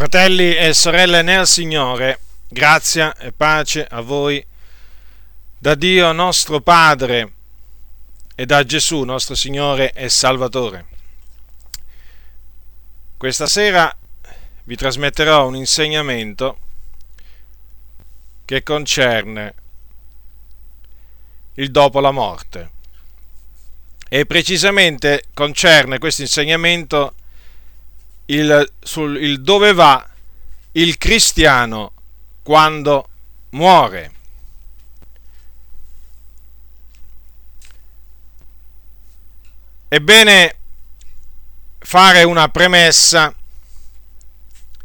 Fratelli e sorelle nel Signore, grazia e pace a voi da Dio nostro Padre e da Gesù nostro Signore e Salvatore. Questa sera vi trasmetterò un insegnamento che concerne il dopo la morte e precisamente concerne questo insegnamento il dove va il cristiano quando muore. È bene fare una premessa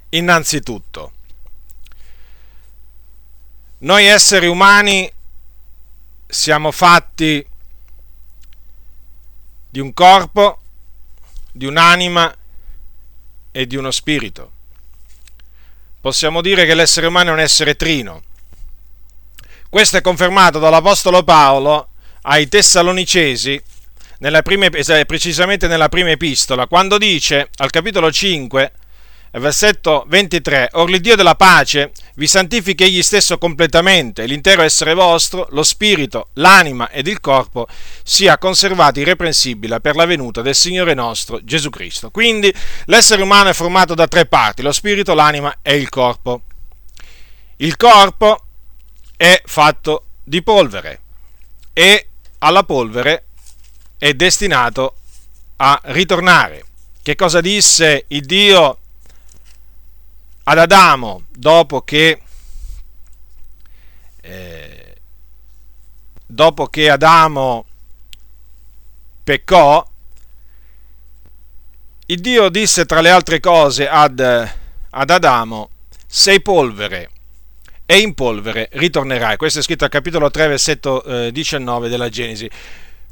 innanzitutto. Noi esseri umani siamo fatti di un corpo, di un'anima e di uno spirito. Possiamo dire che l'essere umano è un essere trino. Questo è confermato dall'Apostolo Paolo ai Tessalonicesi, precisamente nella prima epistola, quando dice al capitolo 5, versetto 23: Or l'Iddio della pace vi santifichi egli stesso completamente, l'intero essere vostro, lo spirito, l'anima ed il corpo sia conservato irreprensibile per la venuta del Signore nostro Gesù Cristo. Quindi l'essere umano è formato da tre parti: lo spirito, l'anima e il corpo. Il corpo è fatto di polvere e alla polvere è destinato a ritornare. Che cosa disse il Dio ad Adamo dopo che Adamo peccò? Il Dio disse, tra le altre cose, ad Adamo: sei polvere e in polvere ritornerai. Questo è scritto al capitolo 3, versetto 19 della Genesi.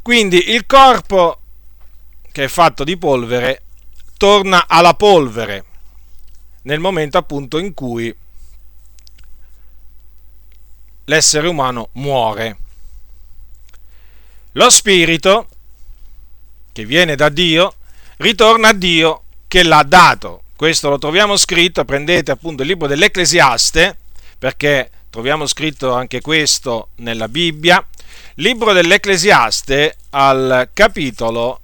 Quindi il corpo, che è fatto di polvere, torna alla polvere nel momento appunto in cui l'essere umano muore. Lo spirito, che viene da Dio, ritorna a Dio che l'ha dato. Questo lo troviamo scritto, prendete appunto il libro dell'Ecclesiaste, perché troviamo scritto anche questo nella Bibbia. Libro dell'Ecclesiaste al capitolo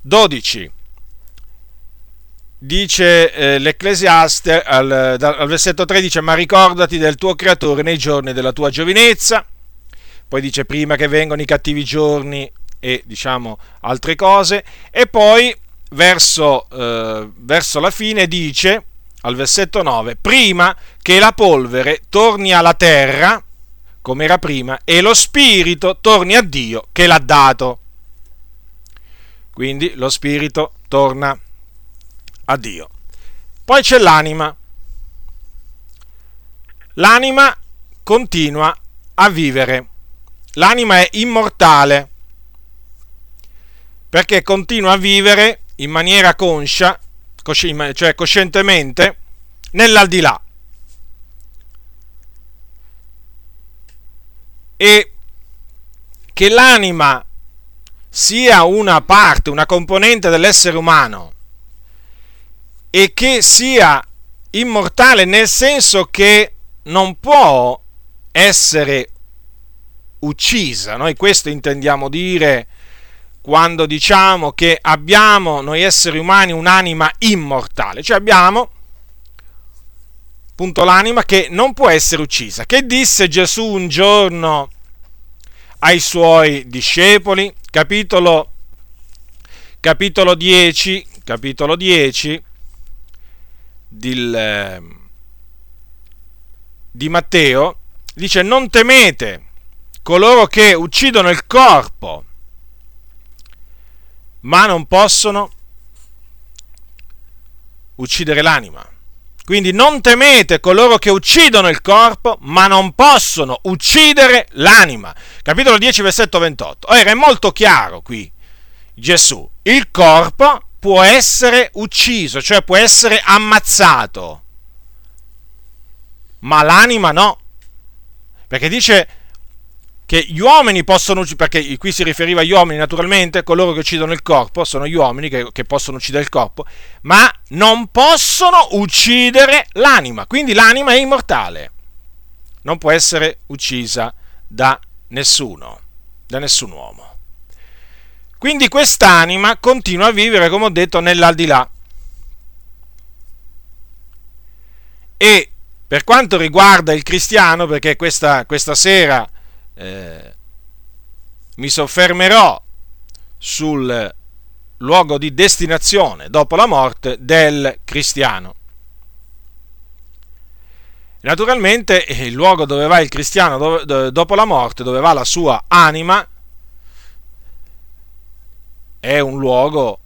12. Dice l'Ecclesiaste al versetto 3, dice: ma ricordati del tuo creatore nei giorni della tua giovinezza. Poi dice: prima che vengano i cattivi giorni e altre cose. E poi verso la fine dice al versetto 9: prima che la polvere torni alla terra come era prima e lo spirito torni a Dio che l'ha dato. Quindi lo spirito torna a Dio. Poi c'è l'anima. L'anima continua a vivere. L'anima è immortale perché continua a vivere in maniera conscia, cioè coscientemente, nell'aldilà. E che l'anima sia una parte, una componente dell'essere umano, e che sia immortale nel senso che non può essere uccisa. Noi questo intendiamo dire quando diciamo che abbiamo, noi esseri umani, un'anima immortale, cioè abbiamo appunto l'anima che non può essere uccisa. Che disse Gesù un giorno ai suoi discepoli? Capitolo 10 di Matteo, dice: non temete coloro che uccidono il corpo, ma non possono uccidere l'anima. Quindi non temete coloro che uccidono il corpo, ma non possono uccidere l'anima. Capitolo 10, versetto 28. Ora, è molto chiaro qui Gesù: il corpo può essere ucciso, cioè può essere ammazzato, ma l'anima no, perché dice: che gli uomini possono uccidere, perché qui si riferiva agli uomini naturalmente, coloro che uccidono il corpo, sono gli uomini che possono uccidere il corpo, ma non possono uccidere l'anima, quindi l'anima è immortale, non può essere uccisa da nessuno, da nessun uomo. Quindi quest'anima continua a vivere, come ho detto, nell'aldilà. E per quanto riguarda il cristiano, perché questa sera mi soffermerò sul luogo di destinazione dopo la morte del cristiano. Naturalmente il luogo dove va il cristiano dopo la morte, dove va la sua anima, è un luogo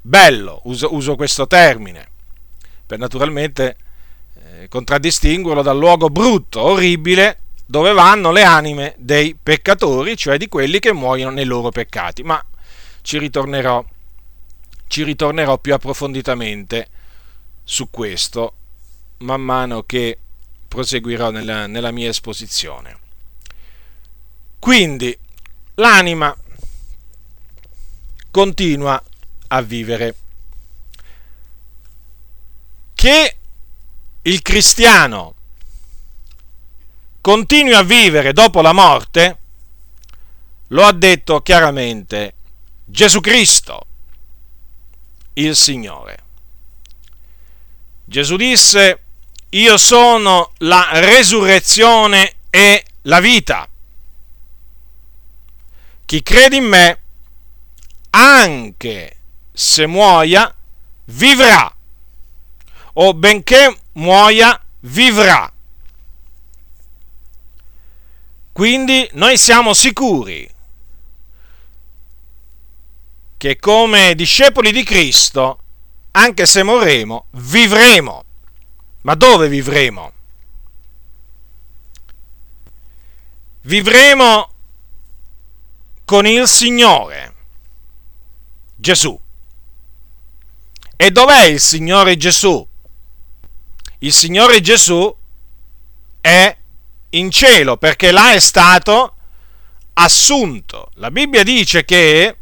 bello, uso questo termine, per naturalmente contraddistinguerlo dal luogo brutto, orribile, dove vanno le anime dei peccatori, cioè di quelli che muoiono nei loro peccati. Ma ci ritornerò più approfonditamente su questo man mano che proseguirò nella mia esposizione. Quindi l'anima continua a vivere. Che il cristiano continui a vivere dopo la morte, lo ha detto chiaramente Gesù Cristo, il Signore. Gesù disse: io sono la resurrezione e la vita. Chi crede in me, anche se muoia, vivrà, o benché muoia, vivrà. Quindi noi siamo sicuri che come discepoli di Cristo, anche se morremo, vivremo. Ma dove vivremo? Vivremo con il Signore Gesù. E dov'è il Signore Gesù? Il Signore Gesù è in cielo, perché là è stato assunto. La Bibbia dice che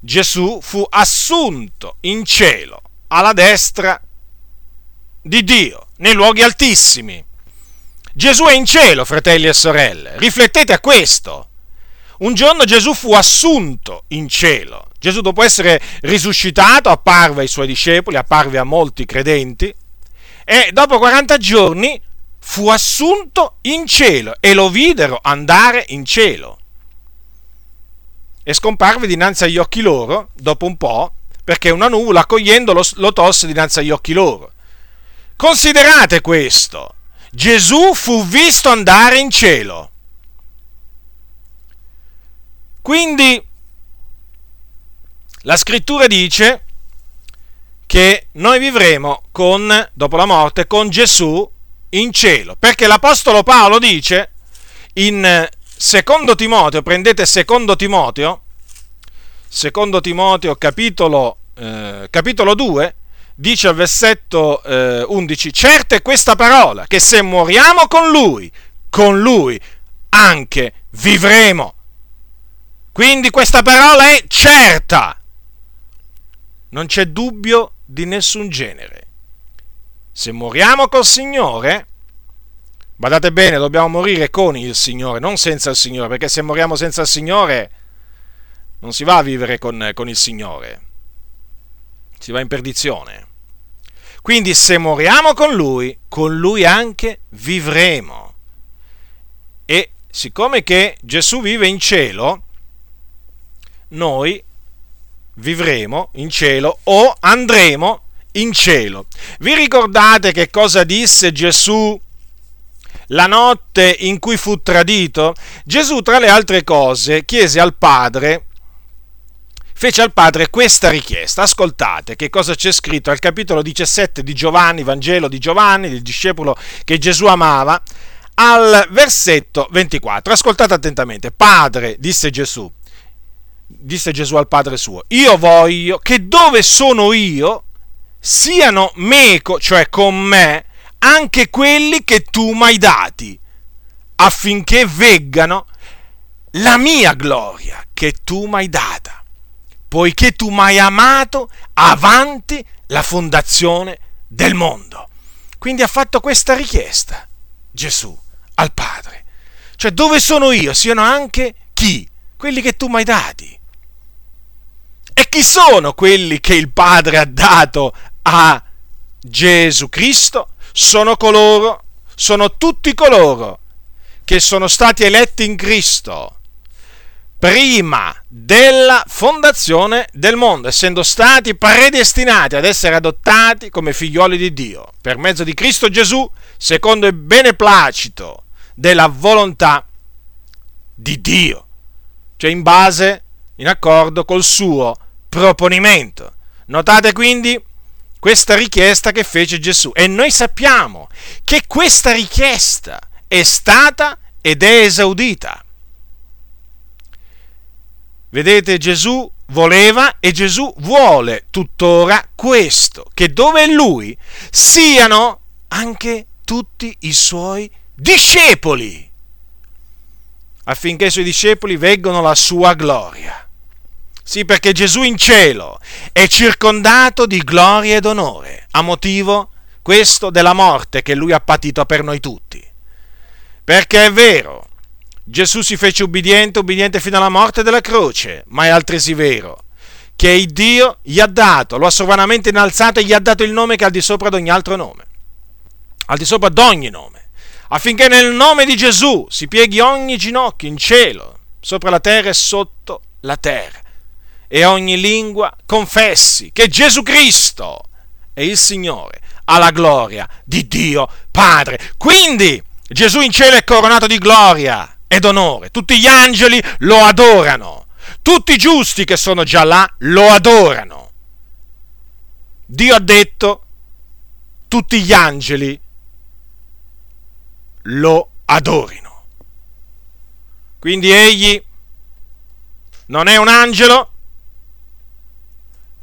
Gesù fu assunto in cielo alla destra di Dio, nei luoghi altissimi. Gesù è in cielo, fratelli e sorelle, riflettete a questo. Un giorno Gesù fu assunto in cielo. Gesù, dopo essere risuscitato, apparve ai suoi discepoli, apparve a molti credenti, e dopo 40 giorni fu assunto in cielo e lo videro andare in cielo, e scomparve dinanzi agli occhi loro dopo un po', perché una nuvola, accogliendolo, lo tolse dinanzi agli occhi loro. Considerate questo: Gesù fu visto andare in cielo. Quindi la scrittura dice che noi vivremo dopo la morte con Gesù in cielo, perché l'apostolo Paolo dice in Secondo Timoteo, prendete Secondo Timoteo capitolo 2, dice al versetto 11: certa è questa parola, che se moriamo con lui anche vivremo. Quindi questa parola è certa, non c'è dubbio di nessun genere. Se moriamo col Signore, badate bene, dobbiamo morire con il Signore, non senza il Signore, perché se moriamo senza il Signore non si va a vivere con il Signore, si va in perdizione. Quindi se moriamo con Lui anche vivremo. E siccome che Gesù vive in cielo, noi vivremo in cielo o andremo in cielo. Vi ricordate che cosa disse Gesù la notte in cui fu tradito? Gesù, tra le altre cose, fece al Padre questa richiesta. Ascoltate che cosa c'è scritto al capitolo 17 di Giovanni, Vangelo di Giovanni, il discepolo che Gesù amava, al versetto 24. Ascoltate attentamente. Padre, disse Gesù al Padre suo: io voglio che dove sono io siano meco, cioè con me, anche quelli che tu m'hai dati, affinché veggano la mia gloria che tu m'hai data, poiché tu m'hai amato avanti la fondazione del mondo. Quindi ha fatto questa richiesta Gesù al Padre, cioè dove sono io siano anche chi? Quelli che tu m'hai dati. E chi sono quelli che il Padre ha dato a Gesù Cristo? Sono tutti coloro che sono stati eletti in Cristo prima della fondazione del mondo, essendo stati predestinati ad essere adottati come figlioli di Dio per mezzo di Cristo Gesù, secondo il beneplacito della volontà di Dio, cioè in accordo col suo proponimento. Notate quindi questa richiesta che fece Gesù, e noi sappiamo che questa richiesta è stata ed è esaudita. Vedete, Gesù voleva e Gesù vuole tuttora questo, che dove è Lui siano anche tutti i Suoi discepoli, affinché i Suoi discepoli veggano la Sua gloria. Sì, perché Gesù in cielo è circondato di gloria ed onore, a motivo questo della morte che Lui ha patito per noi tutti. Perché è vero, Gesù si fece ubbidiente fino alla morte della croce, ma è altresì vero che il Dio gli ha dato, lo ha sovranamente innalzato e gli ha dato il nome che è al di sopra di ogni altro nome, al di sopra di ogni nome, affinché nel nome di Gesù si pieghi ogni ginocchio in cielo, sopra la terra e sotto la terra, e ogni lingua confessi che Gesù Cristo è il Signore, alla gloria di Dio Padre. Quindi Gesù in cielo è coronato di gloria ed onore, tutti gli angeli lo adorano, tutti i giusti che sono già là lo adorano. Dio ha detto, tutti gli angeli lo adorino. Quindi egli non è un angelo,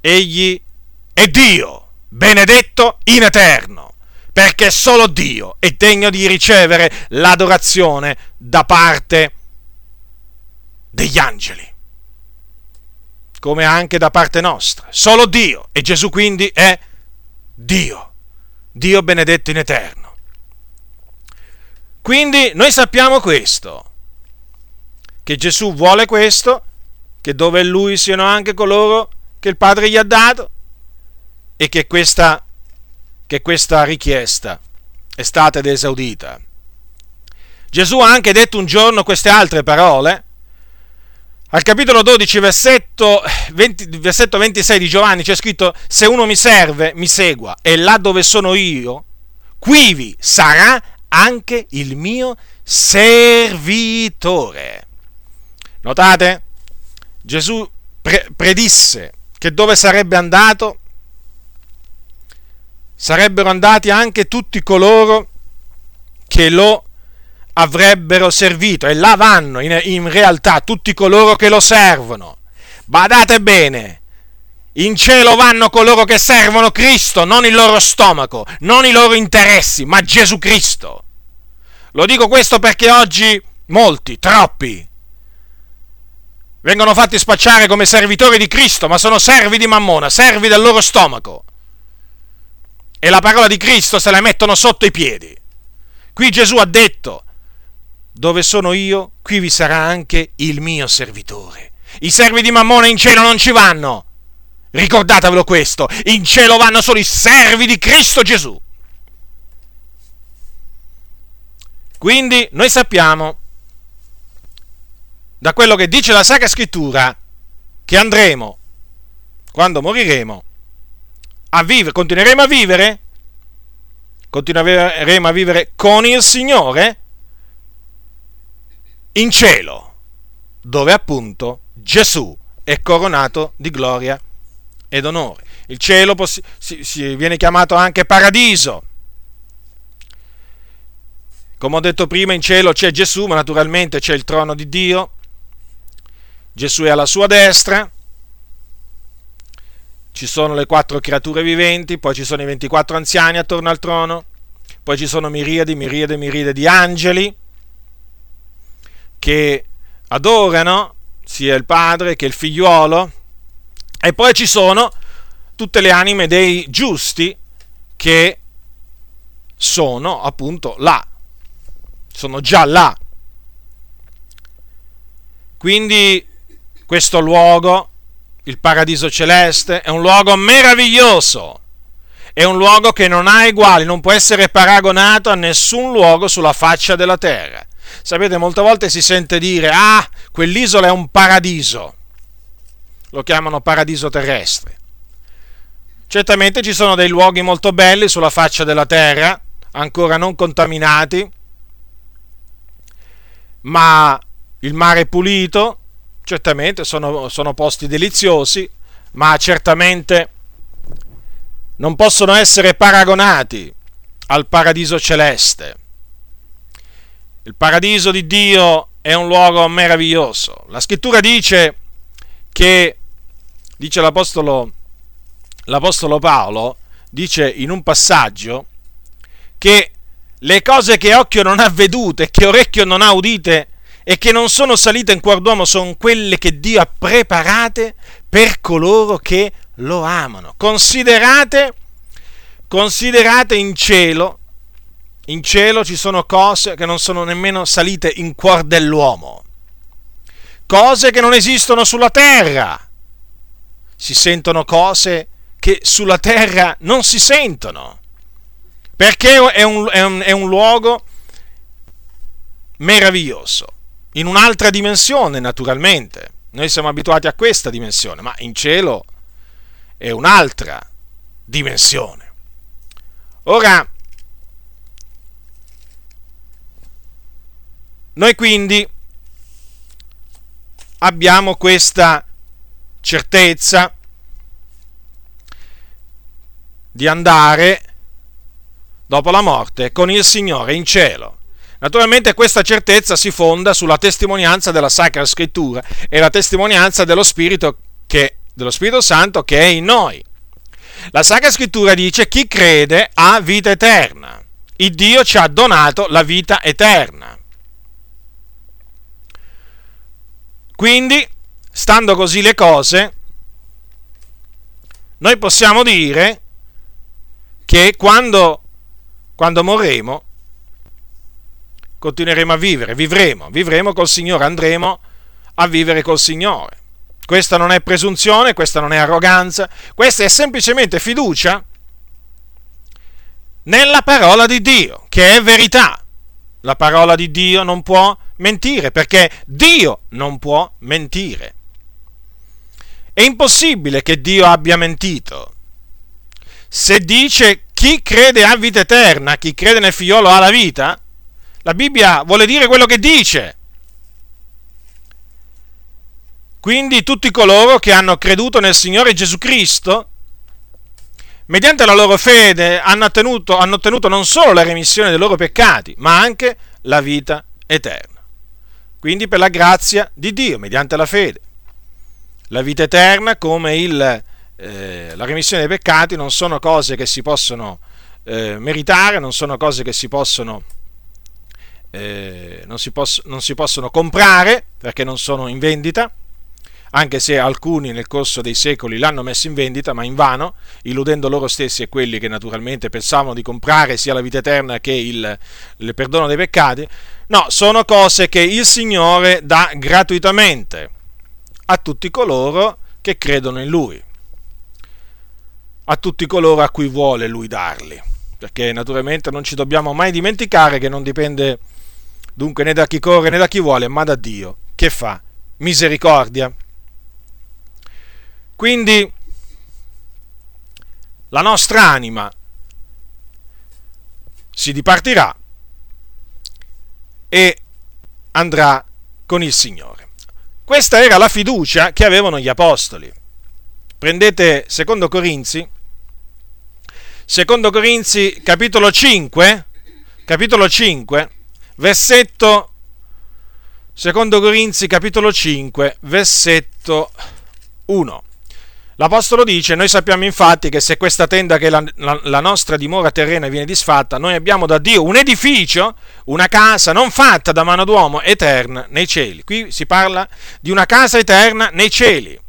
egli è Dio, benedetto in eterno, perché solo Dio è degno di ricevere l'adorazione da parte degli angeli, come anche da parte nostra. Solo Dio, e Gesù quindi è Dio, Dio benedetto in eterno. Quindi noi sappiamo questo, che Gesù vuole questo, che dove Lui siano anche coloro che il Padre gli ha dato, e che questa richiesta è stata ed esaudita. Gesù ha anche detto un giorno queste altre parole. Al capitolo 12, versetto 26 di Giovanni c'è scritto: se uno mi serve, mi segua, e là dove sono io, quivi sarà anche il mio servitore. Notate? Gesù predisse che dove sarebbe andato sarebbero andati anche tutti coloro che lo avrebbero servito, e là vanno in realtà tutti coloro che lo servono. Badate bene, in cielo vanno coloro che servono Cristo, non il loro stomaco, non i loro interessi, ma Gesù Cristo. Lo dico questo perché oggi molti, troppi, vengono fatti spacciare come servitori di Cristo, ma sono servi di Mammona, servi del loro stomaco, e la parola di Cristo se la mettono sotto i piedi. Qui Gesù ha detto: dove sono io, qui vi sarà anche il mio servitore. I servi di Mammona in cielo non ci vanno. Ricordatevelo questo, in cielo vanno solo i servi di Cristo Gesù. Quindi noi sappiamo da quello che dice la Sacra Scrittura che andremo, quando moriremo, continueremo a vivere con il Signore in cielo, dove appunto Gesù è coronato di gloria ed onore. Il cielo si viene chiamato anche paradiso. Come ho detto prima, in cielo c'è Gesù, ma naturalmente c'è il trono di Dio. Gesù è alla sua destra. Ci sono le 4 creature viventi, poi ci sono i 24 anziani attorno al trono, poi ci sono miriadi, miriade, miriade di angeli che adorano sia il padre che il figliuolo, e poi ci sono tutte le anime dei giusti che sono appunto là, sono già là. Quindi questo luogo, il paradiso celeste, è un luogo meraviglioso, è un luogo che non ha eguali, non può essere paragonato a nessun luogo sulla faccia della terra. Sapete, molte volte si sente dire: ah, quell'isola è un paradiso, lo chiamano paradiso terrestre. Certamente ci sono dei luoghi molto belli sulla faccia della terra, ancora non contaminati, ma il mare è pulito, certamente sono posti deliziosi, ma certamente non possono essere paragonati al paradiso celeste. Il paradiso di Dio è un luogo meraviglioso. La scrittura dice che, dice l'apostolo Paolo, dice in un passaggio che le cose che occhio non ha vedute, che orecchio non ha udite e che non sono salite in cuor d'uomo sono quelle che Dio ha preparate per coloro che lo amano. Considerate in cielo ci sono cose che non sono nemmeno salite in cuor dell'uomo, cose che non esistono sulla terra, si sentono cose che sulla terra non si sentono, perché è un luogo meraviglioso, in un'altra dimensione naturalmente. Noi siamo abituati a questa dimensione, ma in cielo è un'altra dimensione. Ora, noi quindi abbiamo questa certezza di andare dopo la morte con il Signore in cielo. Naturalmente questa certezza si fonda sulla testimonianza della Sacra Scrittura e la testimonianza dello Spirito Santo che è in noi. La Sacra Scrittura dice: chi crede ha vita eterna. Il Dio ci ha donato la vita eterna. Quindi, stando così le cose, noi possiamo dire che quando morremo continueremo a vivere, vivremo col Signore, andremo a vivere col Signore. Questa non è presunzione, questa non è arroganza, questa è semplicemente fiducia nella parola di Dio, che è verità. La parola di Dio non può mentire, perché Dio non può mentire. È impossibile che Dio abbia mentito. Se dice chi crede ha vita eterna, chi crede nel figliolo ha la vita, la Bibbia vuole dire quello che dice. Quindi tutti coloro che hanno creduto nel Signore Gesù Cristo, mediante la loro fede, hanno ottenuto non solo la remissione dei loro peccati, ma anche la vita eterna. Quindi per la grazia di Dio, mediante la fede, la vita eterna come la remissione dei peccati non sono cose che si possono meritare, non sono cose che non si possono comprare, perché non sono in vendita, anche se alcuni nel corso dei secoli l'hanno messo in vendita, ma invano, illudendo loro stessi e quelli che naturalmente pensavano di comprare sia la vita eterna che il perdono dei peccati. No, sono cose che il Signore dà gratuitamente a tutti coloro che credono in Lui, a tutti coloro a cui vuole Lui darli, perché naturalmente non ci dobbiamo mai dimenticare che non dipende dunque né da chi corre né da chi vuole, ma da Dio che fa misericordia. Quindi la nostra anima si dipartirà e andrà con il Signore. Questa era la fiducia che avevano gli apostoli. Prendete Secondo Corinzi capitolo 5, versetto, Secondo Corinzi capitolo 5, versetto 1. L'Apostolo dice: noi sappiamo infatti che se questa tenda, che è la nostra dimora terrena, viene disfatta, noi abbiamo da Dio un edificio, una casa non fatta da mano d'uomo, eterna nei cieli. Qui si parla di una casa eterna nei cieli.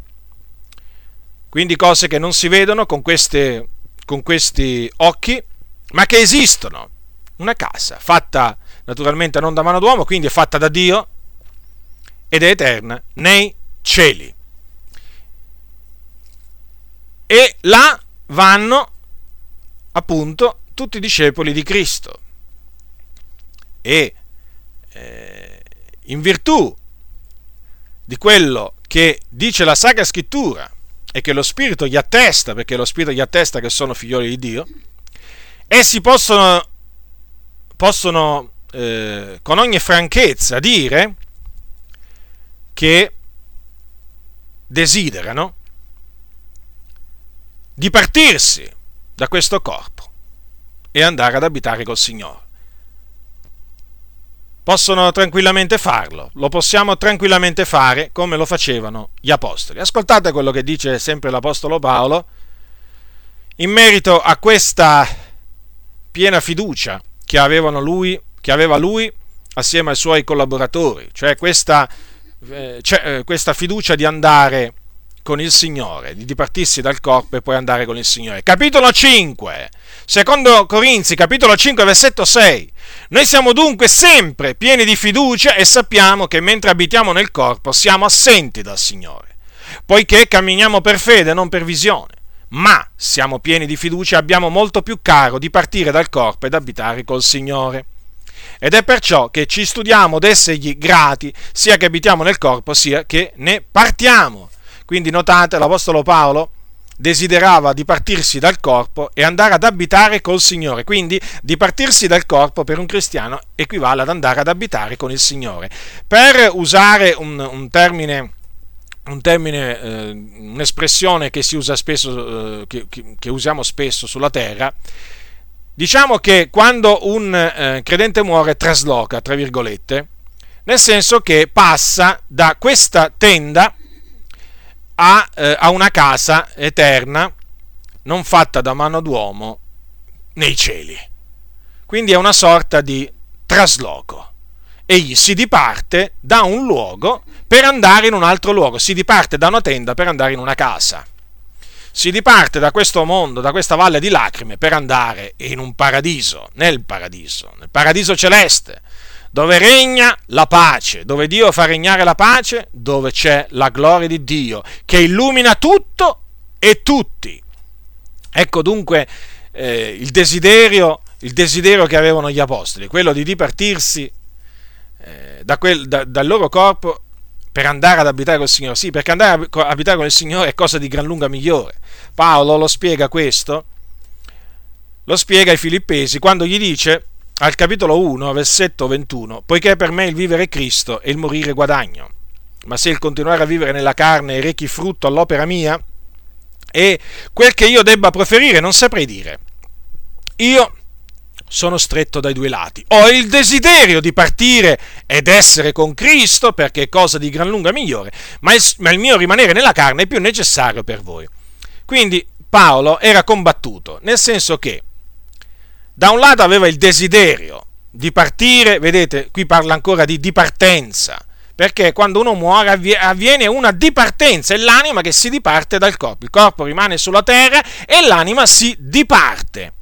Quindi cose che non si vedono con questi occhi, ma che esistono. Una casa fatta naturalmente non da mano d'uomo, quindi è fatta da Dio ed è eterna nei cieli. E là vanno appunto tutti i discepoli di Cristo, e in virtù di quello che dice la Sacra Scrittura e che lo Spirito gli attesta, perché lo Spirito gli attesta che sono figlioli di Dio, essi possono con ogni franchezza dire che desiderano di partirsi da questo corpo e andare ad abitare col Signore. Possono tranquillamente farlo, lo possiamo tranquillamente fare come lo facevano gli apostoli. Ascoltate quello che dice sempre l'apostolo Paolo in merito a questa piena fiducia che aveva lui assieme ai suoi collaboratori, cioè questa fiducia di andare con il Signore, di dipartirsi dal corpo e poi andare con il Signore. Capitolo 5, secondo Corinzi, capitolo 5, versetto 6. Noi siamo dunque sempre pieni di fiducia e sappiamo che mentre abitiamo nel corpo siamo assenti dal Signore, poiché camminiamo per fede, non per visione. Ma siamo pieni di fiducia e abbiamo molto più caro di partire dal corpo ed abitare col Signore. Ed è perciò che ci studiamo d'essergli grati, sia che abitiamo nel corpo, sia che ne partiamo. Quindi notate, l'Apostolo Paolo desiderava di partirsi dal corpo e andare ad abitare col Signore. Quindi di partirsi dal corpo per un cristiano equivale ad andare ad abitare con il Signore. Per usare un termine, un'espressione che si usa spesso, che usiamo spesso sulla terra, diciamo che quando un credente muore trasloca, tra virgolette, nel senso che passa da questa tenda a una casa eterna non fatta da mano d'uomo nei cieli. Quindi è una sorta di trasloco. Egli si diparte da un luogo per andare in un altro luogo, si diparte da una tenda per andare in una casa, si diparte da questo mondo, da questa valle di lacrime, per andare in un paradiso, nel paradiso celeste, dove regna la pace, dove Dio fa regnare la pace, dove c'è la gloria di Dio che illumina tutto e tutti. Ecco dunque il desiderio che avevano gli apostoli, quello di dipartirsi dal loro corpo per andare ad abitare col Signore. Sì, perché andare ad abitare con il Signore è cosa di gran lunga migliore. Paolo lo spiega questo, lo spiega ai Filippesi quando gli dice al capitolo 1, versetto 21: poiché per me il vivere è Cristo e il morire guadagno, ma se il continuare a vivere nella carne rechi frutto all'opera mia, e quel che io debba preferire non saprei dire. Io sono stretto dai due lati, ho il desiderio di partire ed essere con Cristo, perché è cosa di gran lunga migliore, ma il mio rimanere nella carne è più necessario per voi. Quindi Paolo era combattuto, nel senso che da un lato aveva il desiderio di partire, vedete, qui parla ancora di dipartenza, perché quando uno muore avviene una dipartenza, è l'anima che si diparte dal corpo, il corpo rimane sulla terra e l'anima si diparte,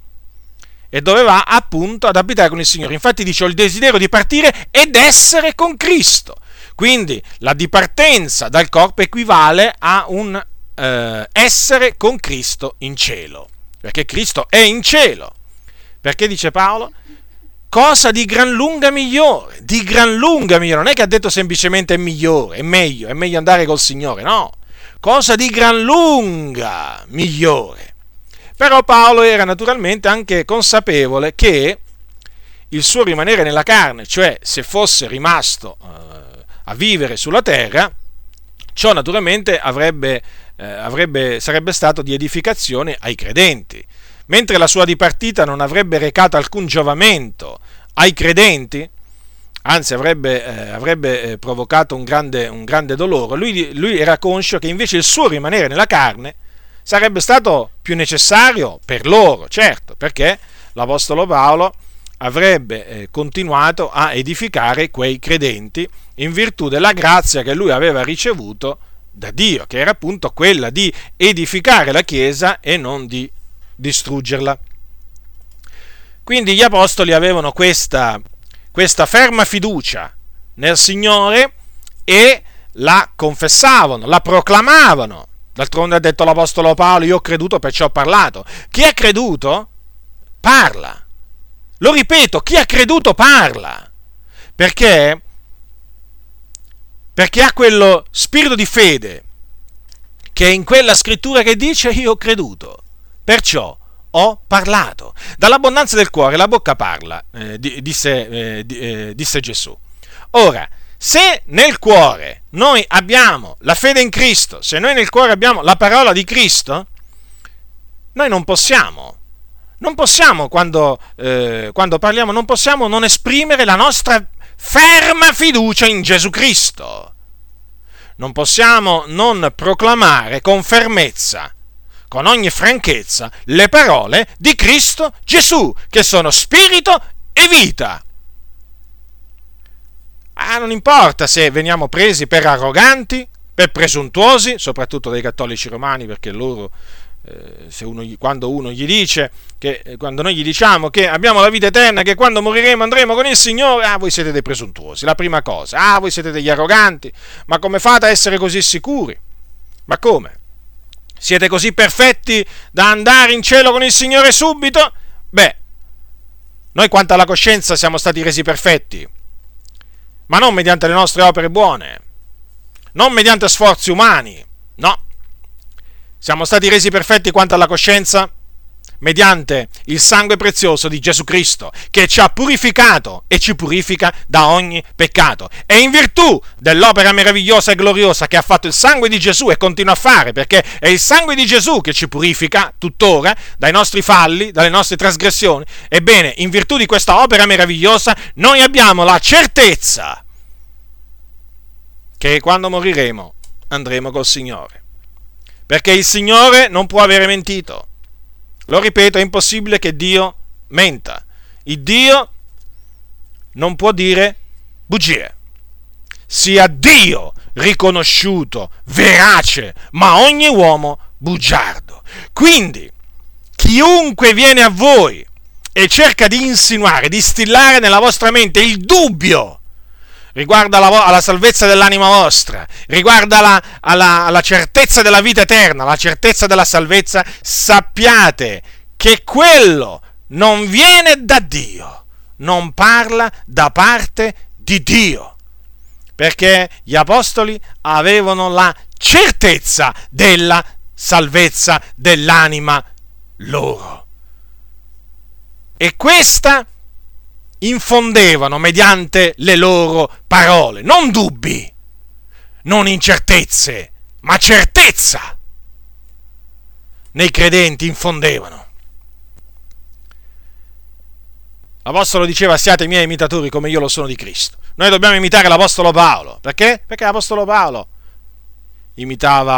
e dove va appunto ad abitare con il Signore. Infatti dice: ho il desiderio di partire ed essere con Cristo. Quindi la dipartenza dal corpo equivale a un essere con Cristo in cielo, perché Cristo è in cielo. Perché dice Paolo, cosa di gran lunga migliore, non è che ha detto semplicemente è meglio andare col Signore, no, cosa di gran lunga migliore. Però Paolo era naturalmente anche consapevole che il suo rimanere nella carne, cioè se fosse rimasto a vivere sulla terra, ciò naturalmente sarebbe stato di edificazione ai credenti, mentre la sua dipartita non avrebbe recato alcun giovamento ai credenti, anzi avrebbe provocato un grande dolore. Lui era conscio che invece il suo rimanere nella carne Sarebbe stato più necessario per loro, certo, perché l'Apostolo Paolo avrebbe continuato a edificare quei credenti in virtù della grazia che lui aveva ricevuto da Dio, che era appunto quella di edificare la Chiesa e non di distruggerla. Quindi gli apostoli avevano questa ferma fiducia nel Signore e la confessavano, la proclamavano. D'altronde ha detto l'Apostolo Paolo: io ho creduto, perciò ho parlato. Chi ha creduto parla. Lo ripeto, chi ha creduto parla, perché ha quello spirito di fede che è in quella scrittura che dice: io ho creduto, perciò ho parlato. Dall'abbondanza del cuore la bocca parla, disse Gesù. Ora, se nel cuore noi abbiamo la fede in Cristo, se noi nel cuore abbiamo la parola di Cristo, noi non possiamo, quando parliamo, non possiamo non esprimere la nostra ferma fiducia in Gesù Cristo. Non possiamo non proclamare con fermezza, con ogni franchezza, le parole di Cristo Gesù, che sono spirito e vita. Non importa se veniamo presi per arroganti, per presuntuosi, soprattutto dai cattolici romani, perché loro... quando noi gli diciamo che abbiamo la vita eterna, che quando moriremo andremo con il Signore, voi siete dei presuntuosi, la prima cosa, voi siete degli arroganti, ma come fate a essere così sicuri? Ma come? Siete così perfetti da andare in cielo con il Signore subito? Beh, noi quanto alla coscienza siamo stati resi perfetti, ma non mediante le nostre opere buone, non mediante sforzi umani, no. Siamo stati resi perfetti quanto alla coscienza mediante il sangue prezioso di Gesù Cristo, che ci ha purificato e ci purifica da ogni peccato. E in virtù dell'opera meravigliosa e gloriosa che ha fatto il sangue di Gesù e continua a fare, perché è il sangue di Gesù che ci purifica tuttora dai nostri falli, dalle nostre trasgressioni. Ebbene, in virtù di questa opera meravigliosa, noi abbiamo la certezza che quando moriremo andremo col Signore. Perché il Signore non può avere mentito. Lo ripeto, è impossibile che Dio menta. Il Dio non può dire bugie. Sia Dio riconosciuto, verace, ma ogni uomo bugiardo. Quindi, chiunque viene a voi e cerca di insinuare, di instillare nella vostra mente il dubbio riguardo alla salvezza dell'anima vostra, riguardo alla certezza della vita eterna, la certezza della salvezza, sappiate che quello non viene da Dio, non parla da parte di Dio, perché gli apostoli avevano la certezza della salvezza dell'anima loro. E questa infondevano mediante le loro parole, non dubbi, non incertezze, ma certezza nei credenti infondevano. L'Apostolo diceva: siate miei imitatori come io lo sono di Cristo. Noi dobbiamo imitare l'Apostolo Paolo, perché? Perché l'Apostolo Paolo imitava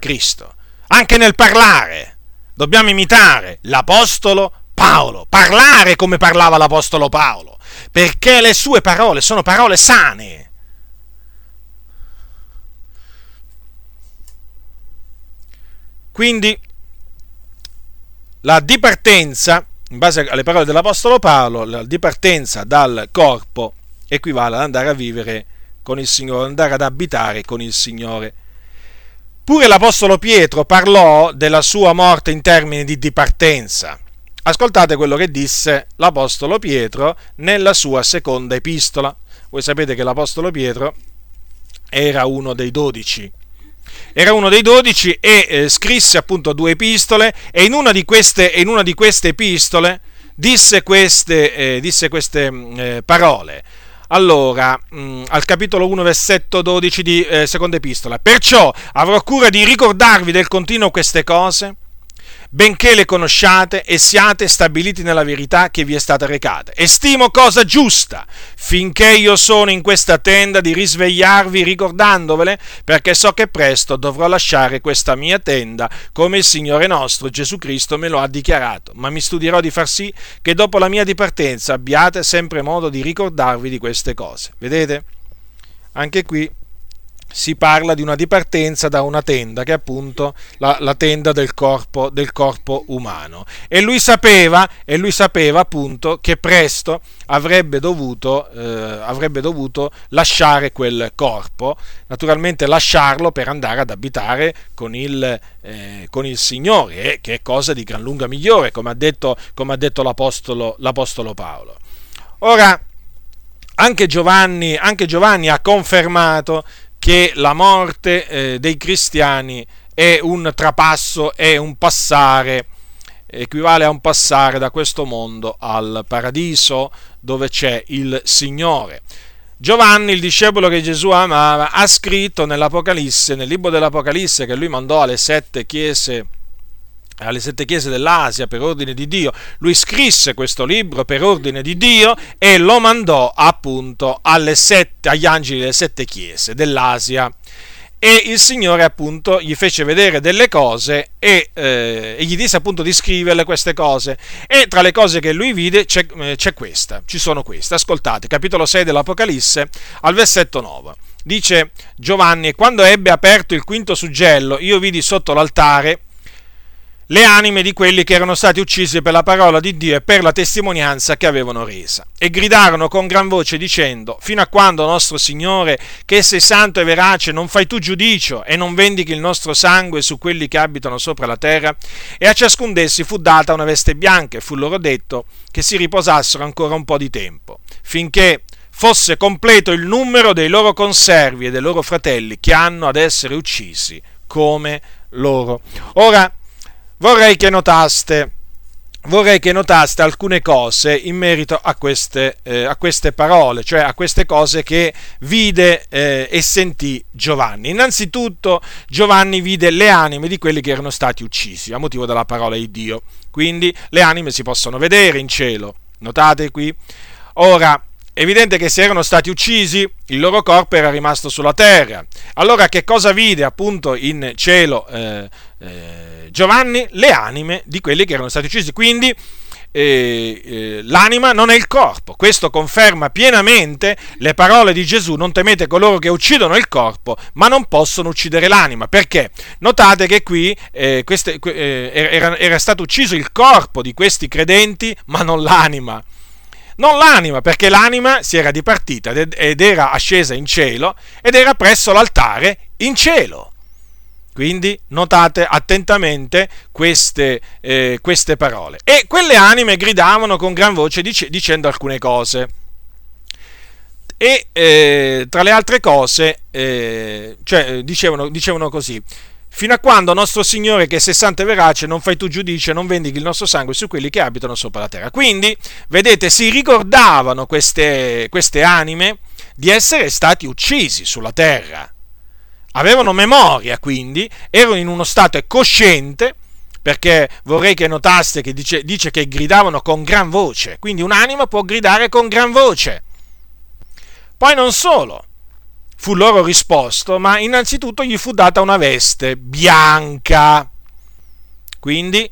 Cristo. Anche nel parlare dobbiamo imitare l'Apostolo Paolo, parlare come parlava l'Apostolo Paolo, perché le sue parole sono parole sane. Quindi la dipartenza, in base alle parole dell'Apostolo Paolo, la dipartenza dal corpo equivale ad andare a vivere con il Signore, andare ad abitare con il Signore. Pure l'Apostolo Pietro parlò della sua morte in termini di dipartenza. Ascoltate quello che disse l'Apostolo Pietro nella sua seconda epistola. Voi sapete che l'Apostolo Pietro era uno dei dodici. Era uno dei dodici e scrisse appunto 2 epistole, e in una di queste epistole disse queste parole. Allora, al capitolo 1, versetto 12 di seconda epistola: perciò avrò cura di ricordarvi del continuo queste cose, benché le conosciate e siate stabiliti nella verità che vi è stata recata. Estimo cosa giusta, finché io sono in questa tenda, di risvegliarvi ricordandovele, perché so che presto dovrò lasciare questa mia tenda, come il Signore nostro Gesù Cristo me lo ha dichiarato. Ma mi studierò di far sì che dopo la mia dipartenza abbiate sempre modo di ricordarvi di queste cose. Vedete? Anche qui si parla di una dipartenza da una tenda, che è appunto la tenda del corpo umano. E lui sapeva appunto che presto avrebbe dovuto lasciare quel corpo, naturalmente lasciarlo per andare ad abitare con il Signore, che è cosa di gran lunga migliore, come ha detto l'Apostolo Paolo. Ora, anche Giovanni ha confermato che la morte dei cristiani è un trapasso, è un passare, equivale a un passare da questo mondo al paradiso, dove c'è il Signore. Giovanni, il discepolo che Gesù amava, ha scritto nell'Apocalisse, nel libro dell'Apocalisse, che lui mandò alle sette chiese dell'Asia per ordine di Dio. Lui scrisse questo libro per ordine di Dio e lo mandò appunto agli angeli delle sette chiese dell'Asia, e il Signore appunto gli fece vedere delle cose e gli disse appunto di scriverle queste cose, e tra le cose che lui vide ci sono queste, ascoltate, capitolo 6 dell'Apocalisse al versetto 9. Dice Giovanni: e quando ebbe aperto il quinto suggello, io vidi sotto l'altare le anime di quelli che erano stati uccisi per la parola di Dio e per la testimonianza che avevano resa, e gridarono con gran voce dicendo: fino a quando, nostro Signore, che sei santo e verace, non fai tu giudicio e non vendichi il nostro sangue su quelli che abitano sopra la terra? E a ciascun d'essi fu data una veste bianca, e fu loro detto che si riposassero ancora un po' di tempo, finché fosse completo il numero dei loro conservi e dei loro fratelli che hanno ad essere uccisi come loro. Ora, vorrei che notaste alcune cose in merito a queste parole, cioè a queste cose che vide e sentì Giovanni. Innanzitutto Giovanni vide le anime di quelli che erano stati uccisi a motivo della parola di Dio. Quindi le anime si possono vedere in cielo. Notate qui. Ora, è evidente che se erano stati uccisi, il loro corpo era rimasto sulla terra. Allora, che cosa vide appunto in cielo Giovanni? Le anime di quelli che erano stati uccisi. Quindi l'anima non è il corpo. Questo conferma pienamente le parole di Gesù: non temete coloro che uccidono il corpo, ma non possono uccidere l'anima. Perché? Notate che qui era stato ucciso il corpo di questi credenti, ma non l'anima. Non l'anima, perché l'anima si era dipartita ed era ascesa in cielo ed era presso l'altare in cielo. Quindi notate attentamente queste parole. E quelle anime gridavano con gran voce dicendo alcune cose. E tra le altre cose, cioè, dicevano così: fino a quando, nostro Signore, che sei santo e verace, non fai tu giudice e non vendichi il nostro sangue su quelli che abitano sopra la terra? Quindi, vedete, si ricordavano queste anime di essere stati uccisi sulla terra. Avevano memoria, quindi, erano in uno stato cosciente, perché vorrei che notaste che dice che gridavano con gran voce. Quindi un'anima può gridare con gran voce. Poi non solo. Fu loro risposto, ma innanzitutto gli fu data una veste bianca. Quindi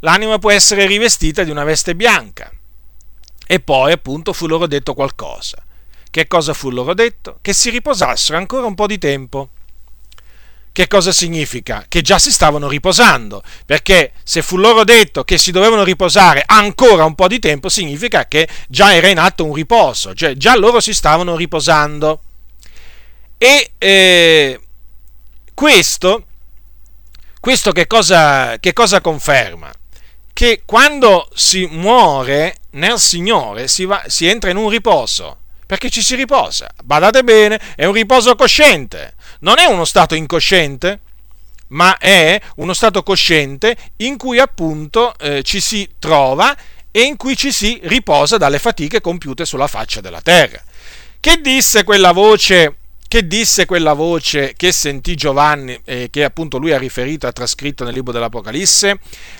l'anima può essere rivestita di una veste bianca. E poi appunto fu loro detto qualcosa. Che cosa fu loro detto? Che si riposassero ancora un po' di tempo. Che cosa significa? Che già si stavano riposando, perché se fu loro detto che si dovevano riposare ancora un po' di tempo, significa che già era in atto un riposo, cioè già loro si stavano riposando. E questo che cosa conferma? Che quando si muore nel Signore si entra in un riposo, perché ci si riposa. Badate bene, è un riposo cosciente, non è uno stato incosciente, ma è uno stato cosciente in cui appunto ci si trova e in cui ci si riposa dalle fatiche compiute sulla faccia della terra. Che disse quella voce Che disse quella voce che sentì Giovanni, che appunto lui ha riferito, ha trascritto nel libro dell'Apocalisse?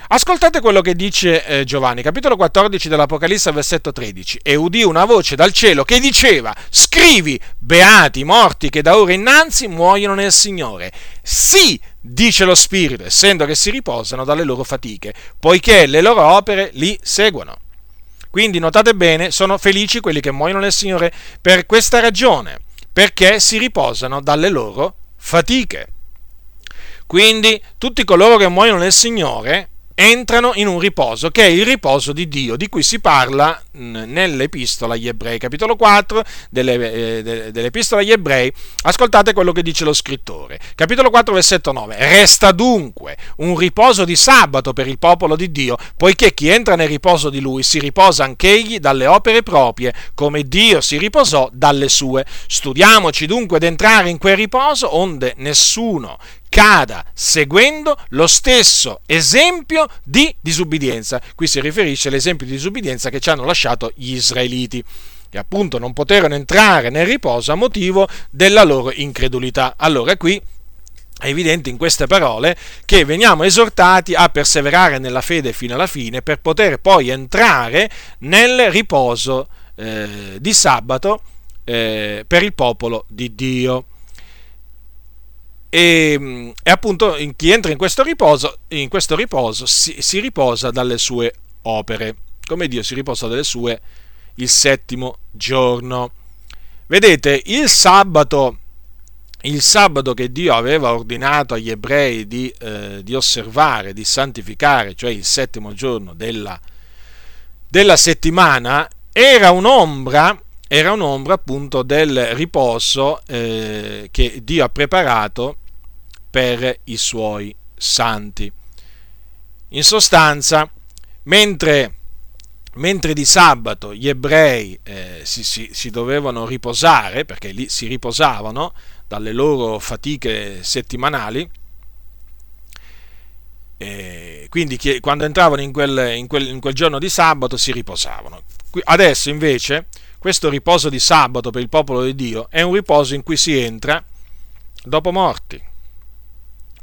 Ascoltate quello che dice Giovanni, capitolo 14 dell'Apocalisse, versetto 13. E udì una voce dal cielo che diceva: scrivi, beati i morti che da ora innanzi muoiono nel Signore. Sì, dice lo Spirito, essendo che si riposano dalle loro fatiche, poiché le loro opere li seguono. Quindi notate bene, sono felici quelli che muoiono nel Signore per questa ragione, perché si riposano dalle loro fatiche. Quindi tutti coloro che muoiono nel Signore entrano in un riposo, che è il riposo di Dio, di cui si parla nell'Epistola agli Ebrei, capitolo 4 dell'Epistola agli Ebrei. Ascoltate quello che dice lo scrittore, capitolo 4, versetto 9. Resta dunque un riposo di sabato per il popolo di Dio, poiché chi entra nel riposo di Lui si riposa anch'egli dalle opere proprie, come Dio si riposò dalle sue. Studiamoci dunque ad entrare in quel riposo, onde nessuno cada seguendo lo stesso esempio di disubbidienza. Qui si riferisce all'esempio di disubbidienza che ci hanno lasciato gli israeliti, che appunto non poterono entrare nel riposo a motivo della loro incredulità. Allora qui è evidente in queste parole che veniamo esortati a perseverare nella fede fino alla fine, per poter poi entrare nel riposo di sabato per il popolo di Dio. E appunto chi entra in questo riposo si riposa dalle sue opere, come Dio si riposa dalle sue il settimo giorno. Vedete, il sabato che Dio aveva ordinato agli ebrei di osservare, di santificare, cioè il settimo giorno della settimana, era un'ombra appunto del riposo che Dio ha preparato per i suoi santi. In sostanza, mentre di sabato gli ebrei si dovevano riposare, perché lì si riposavano dalle loro fatiche settimanali, quindi quando entravano in quel giorno di sabato si riposavano. Adesso invece questo riposo di sabato per il popolo di Dio è un riposo in cui si entra dopo morti.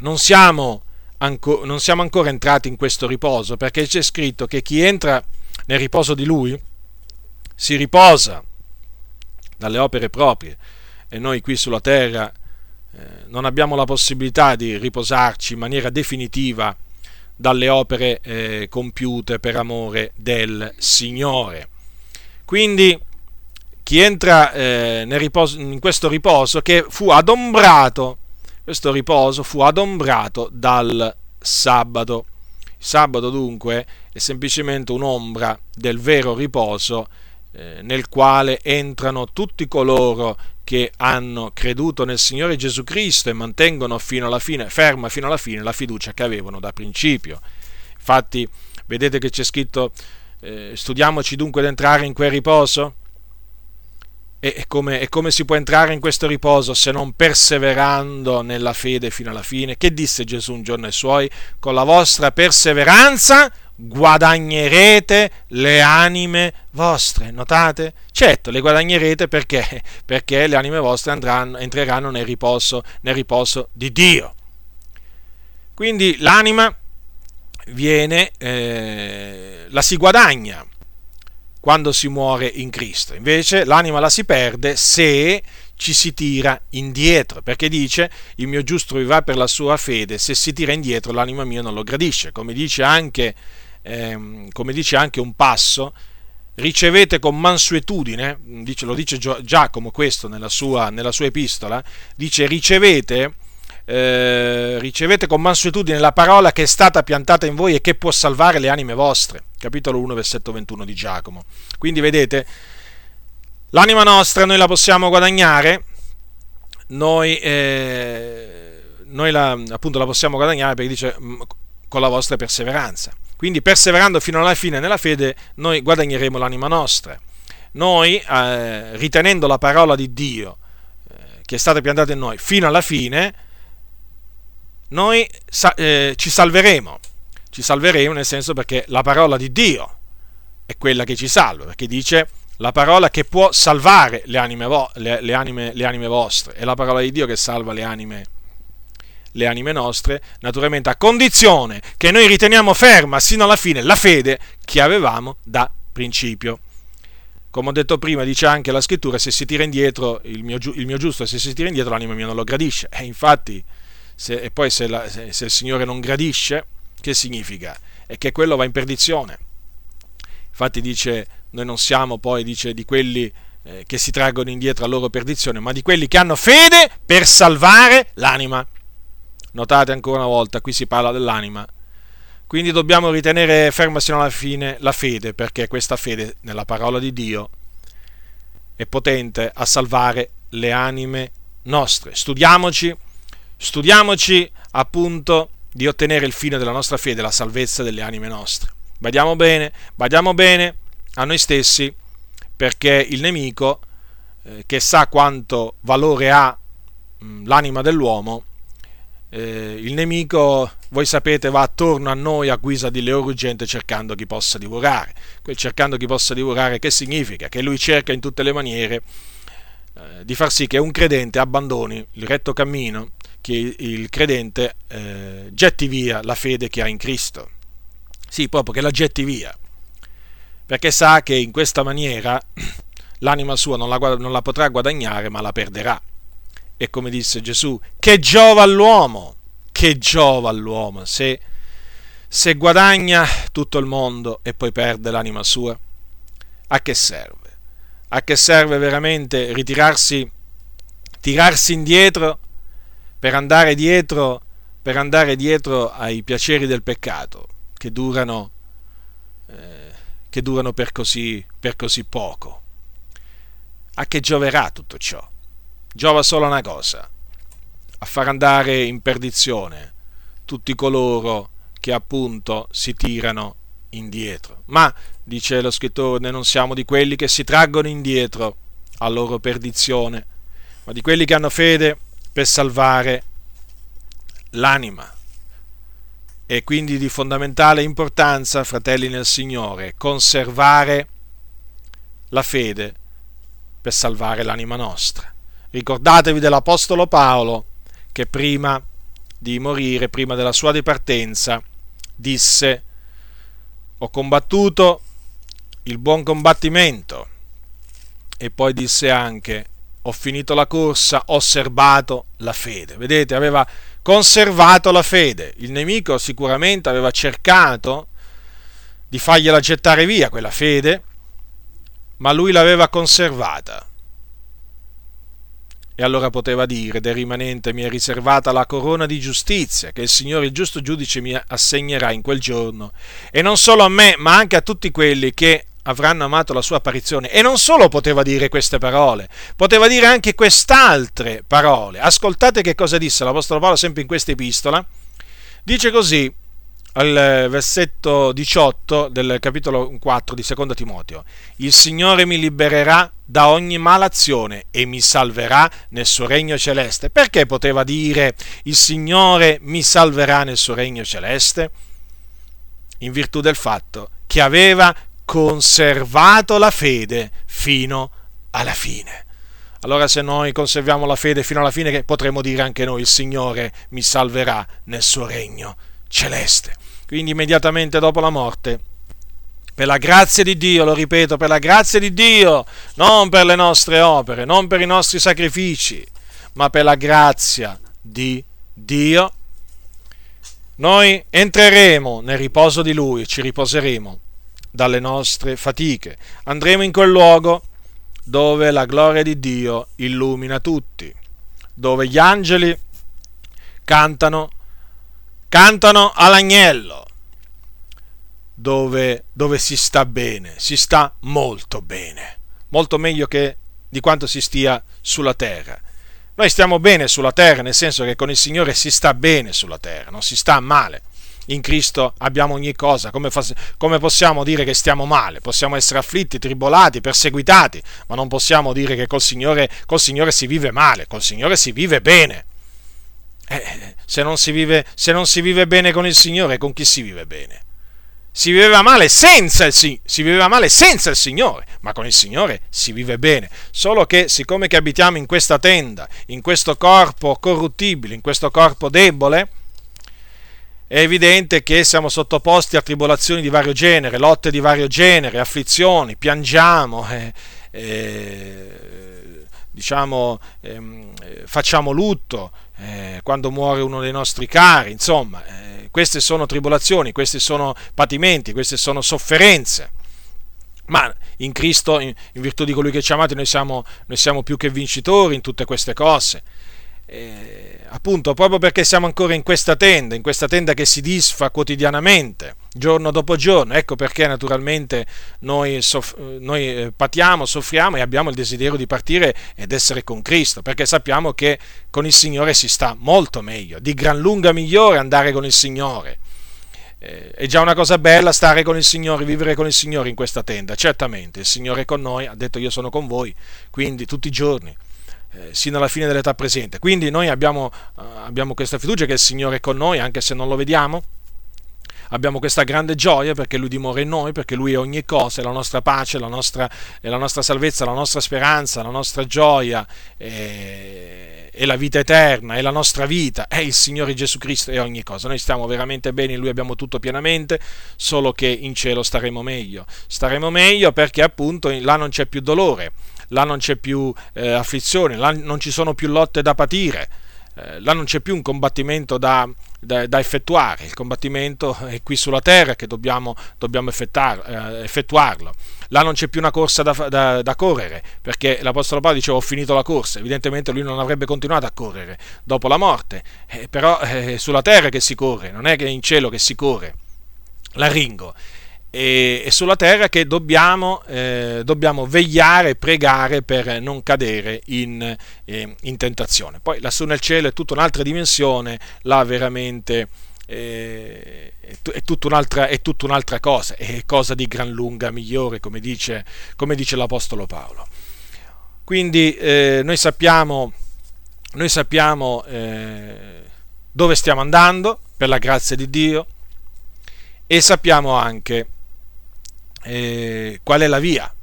Non siamo ancora entrati in questo riposo, perché c'è scritto che chi entra nel riposo di Lui si riposa dalle opere proprie, e noi qui sulla terra non abbiamo la possibilità di riposarci in maniera definitiva dalle opere compiute per amore del Signore. Quindi chi entra in questo riposo che fu adombrato, questo riposo fu adombrato dal sabato. Il sabato dunque è semplicemente un'ombra del vero riposo nel quale entrano tutti coloro che hanno creduto nel Signore Gesù Cristo e mantengono ferma fino alla fine la fiducia che avevano da principio. Infatti vedete che c'è scritto studiamoci dunque ad entrare in quel riposo. E come si può entrare in questo riposo se non perseverando nella fede fino alla fine? Che disse Gesù un giorno ai Suoi? Con la vostra perseveranza guadagnerete le anime vostre. Notate? Certo, le guadagnerete perché le anime vostre entreranno nel riposo di Dio. Quindi l'anima viene, la si guadagna quando si muore in Cristo. Invece l'anima la si perde se ci si tira indietro, perché dice: il mio giusto vivrà per la sua fede, se si tira indietro l'anima mia non lo gradisce. Come dice anche un passo: ricevete con mansuetudine, lo dice Giacomo questo nella sua epistola, dice ricevete con mansuetudine la parola che è stata piantata in voi e che può salvare le anime vostre, capitolo 1 versetto 21 di Giacomo. Quindi vedete, l'anima nostra noi la possiamo guadagnare, noi la possiamo guadagnare, perché dice con la vostra perseveranza. Quindi perseverando fino alla fine nella fede noi guadagneremo l'anima nostra. Noi ritenendo la parola di Dio che è stata piantata in noi fino alla fine, noi ci salveremo, nel senso perché la parola di Dio è quella che ci salva, perché dice la parola che può salvare le anime vostre, è la parola di Dio che salva le anime nostre, naturalmente a condizione che noi riteniamo ferma sino alla fine la fede che avevamo da principio. Come ho detto prima, dice anche la scrittura: se si tira indietro il mio giusto, se si tira indietro l'anima mia non lo gradisce. E infatti, se il Signore non gradisce, che significa? È che quello va in perdizione. Infatti dice, noi non siamo poi, dice, di quelli che si traggono indietro la loro perdizione, ma di quelli che hanno fede per salvare l'anima. Notate ancora una volta, qui si parla dell'anima. Quindi dobbiamo ritenere ferma sino alla fine la fede, perché questa fede nella parola di Dio è potente a salvare le anime nostre. Studiamoci appunto di ottenere il fine della nostra fede, la salvezza delle anime nostre. Badiamo bene a noi stessi, perché il nemico, che sa quanto valore ha l'anima dell'uomo, il nemico, voi sapete, va attorno a noi a guisa di leone ruggente cercando chi possa divorare. Quel cercando chi possa divorare, che significa? Che lui cerca in tutte le maniere di far sì che un credente abbandoni il retto cammino, che il credente getti via la fede che ha in Cristo. Sì, proprio che la getti via, perché sa che in questa maniera l'anima sua non la potrà guadagnare, ma la perderà. E come disse Gesù, che giova all'uomo se guadagna tutto il mondo e poi perde l'anima sua? A che serve? A che serve veramente tirarsi indietro per andare dietro ai piaceri del peccato che durano per così poco? A che gioverà tutto ciò? Giova solo una cosa: a far andare in perdizione tutti coloro che appunto si tirano indietro. Ma, dice lo scrittore, noi non siamo di quelli che si traggono indietro a loro perdizione, ma di quelli che hanno fede per salvare l'anima. E quindi di fondamentale importanza, fratelli nel Signore, conservare la fede per salvare l'anima nostra. Ricordatevi dell'Apostolo Paolo, che prima di morire, prima della sua dipartenza, disse: ho combattuto il buon combattimento, e poi disse anche: ho finito la corsa, ho serbato la fede. Vedete, aveva conservato la fede. Il nemico sicuramente aveva cercato di fargliela gettare via quella fede, ma lui l'aveva conservata. E allora poteva dire: del rimanente mi è riservata la corona di giustizia, che il Signore, il giusto giudice, mi assegnerà in quel giorno, e non solo a me, ma anche a tutti quelli che avranno amato la sua apparizione. E non solo poteva dire queste parole, poteva dire anche quest'altre parole. Ascoltate che cosa disse l'Apostolo Paolo sempre in questa epistola. Dice così al versetto 18 del capitolo 4 di Secondo Timoteo: il Signore mi libererà da ogni malazione e mi salverà nel suo regno celeste. Perché poteva dire il Signore mi salverà nel suo regno celeste? In virtù del fatto che aveva conservato la fede fino alla fine. Allora, se noi conserviamo la fede fino alla fine, che potremo dire anche noi: il Signore mi salverà nel suo regno celeste. Quindi immediatamente dopo la morte, per la grazia di Dio, lo ripeto, per la grazia di Dio, non per le nostre opere, non per i nostri sacrifici, ma per la grazia di Dio, noi entreremo nel riposo di Lui, ci riposeremo dalle nostre fatiche, andremo in quel luogo dove la gloria di Dio illumina tutti, dove gli angeli cantano all'agnello, dove si sta bene, si sta molto bene, molto meglio che di quanto si stia sulla terra. Noi stiamo bene sulla terra, nel senso che con il Signore si sta bene sulla terra, non si sta male. In Cristo abbiamo ogni cosa. Come possiamo dire che stiamo male? Possiamo essere afflitti, tribolati, perseguitati, ma non possiamo dire che col Signore si vive male. Col Signore si vive bene. Se non si vive bene con il Signore, con chi si vive bene? si viveva male senza il Signore, ma con il Signore si vive bene. Solo che, siccome che abitiamo in questa tenda, in questo corpo corruttibile, in questo corpo debole, è evidente che siamo sottoposti a tribolazioni di vario genere, lotte di vario genere, afflizioni, piangiamo, facciamo lutto quando muore uno dei nostri cari, insomma, queste sono tribolazioni, questi sono patimenti, queste sono sofferenze, ma in Cristo, in virtù di colui che ci ha amati, noi siamo più che vincitori in tutte queste cose. Appunto, proprio perché siamo ancora in questa tenda che si disfa quotidianamente, giorno dopo giorno, ecco perché naturalmente noi patiamo, soffriamo e abbiamo il desiderio di partire ed essere con Cristo, perché sappiamo che con il Signore si sta molto meglio, di gran lunga migliore andare con il Signore. È già una cosa bella stare con il Signore, vivere con il Signore in questa tenda, certamente, il Signore è con noi, ha detto io sono con voi, quindi tutti i giorni, sino alla fine dell'età presente. Quindi noi abbiamo questa fiducia che il Signore è con noi, anche se non lo vediamo, abbiamo questa grande gioia perché Lui dimora in noi, perché Lui è ogni cosa, è la nostra pace, è la nostra salvezza, la nostra speranza, la nostra gioia, è la vita eterna, è la nostra vita, è il Signore Gesù Cristo, è ogni cosa. Noi stiamo veramente bene, in Lui abbiamo tutto pienamente, solo che in cielo staremo meglio perché appunto là non c'è più dolore, là non c'è più afflizione, là non ci sono più lotte da patire, là non c'è più un combattimento da effettuare, il combattimento è qui sulla terra che dobbiamo effettuarlo, là non c'è più una corsa da correre, perché l'Apostolo Paolo diceva ho finito la corsa, evidentemente lui non avrebbe continuato a correre dopo la morte, però è sulla terra che si corre, non è che è in cielo che si corre, l'arringo. E sulla terra che dobbiamo vegliare e pregare per non cadere in tentazione. Poi lassù nel cielo è tutta un'altra dimensione, là veramente è tutta un'altra cosa, è cosa di gran lunga migliore, come dice l'Apostolo Paolo. Quindi noi sappiamo dove stiamo andando per la grazia di Dio e sappiamo anche qual è la via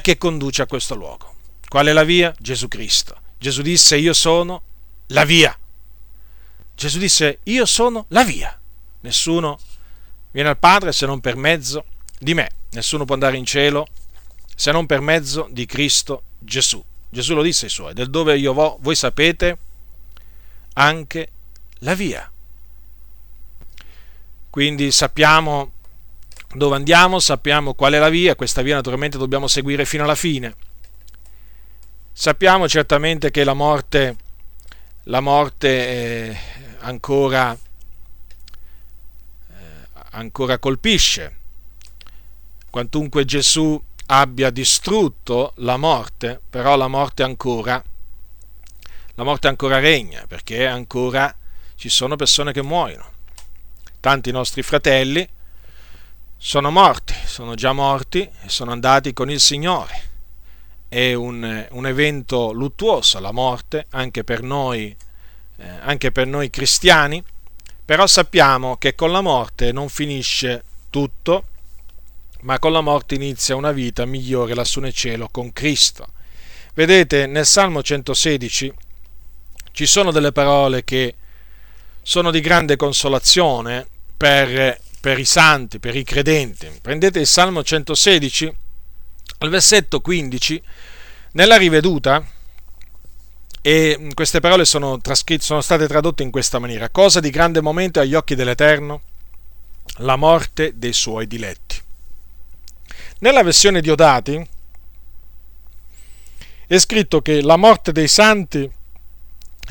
che conduce a questo luogo. Qual è la via? Gesù Cristo. Gesù disse io sono la via. Gesù disse io sono la via. Nessuno viene al Padre se non per mezzo di me. Nessuno può andare in cielo se non per mezzo di Cristo Gesù. Gesù lo disse ai suoi, del dove io vo, voi sapete anche la via. Quindi sappiamo dove andiamo, sappiamo qual è la via, questa via naturalmente dobbiamo seguire fino alla fine. Sappiamo certamente che la morte ancora colpisce. Quantunque Gesù abbia distrutto la morte, però la morte ancora regna, perché ancora ci sono persone che muoiono. Tanti nostri fratelli sono morti, sono già morti e sono andati con il Signore. È un evento luttuoso la morte, anche per noi cristiani, però sappiamo che con la morte non finisce tutto, ma con la morte inizia una vita migliore lassù nel cielo con Cristo. Vedete, nel Salmo 116 ci sono delle parole che sono di grande consolazione per i santi, per i credenti. Prendete il Salmo 116 al versetto 15 nella riveduta e queste parole sono state tradotte in questa maniera: cosa di grande momento agli occhi dell'Eterno la morte dei suoi diletti. Nella versione Diodati è scritto che la morte dei santi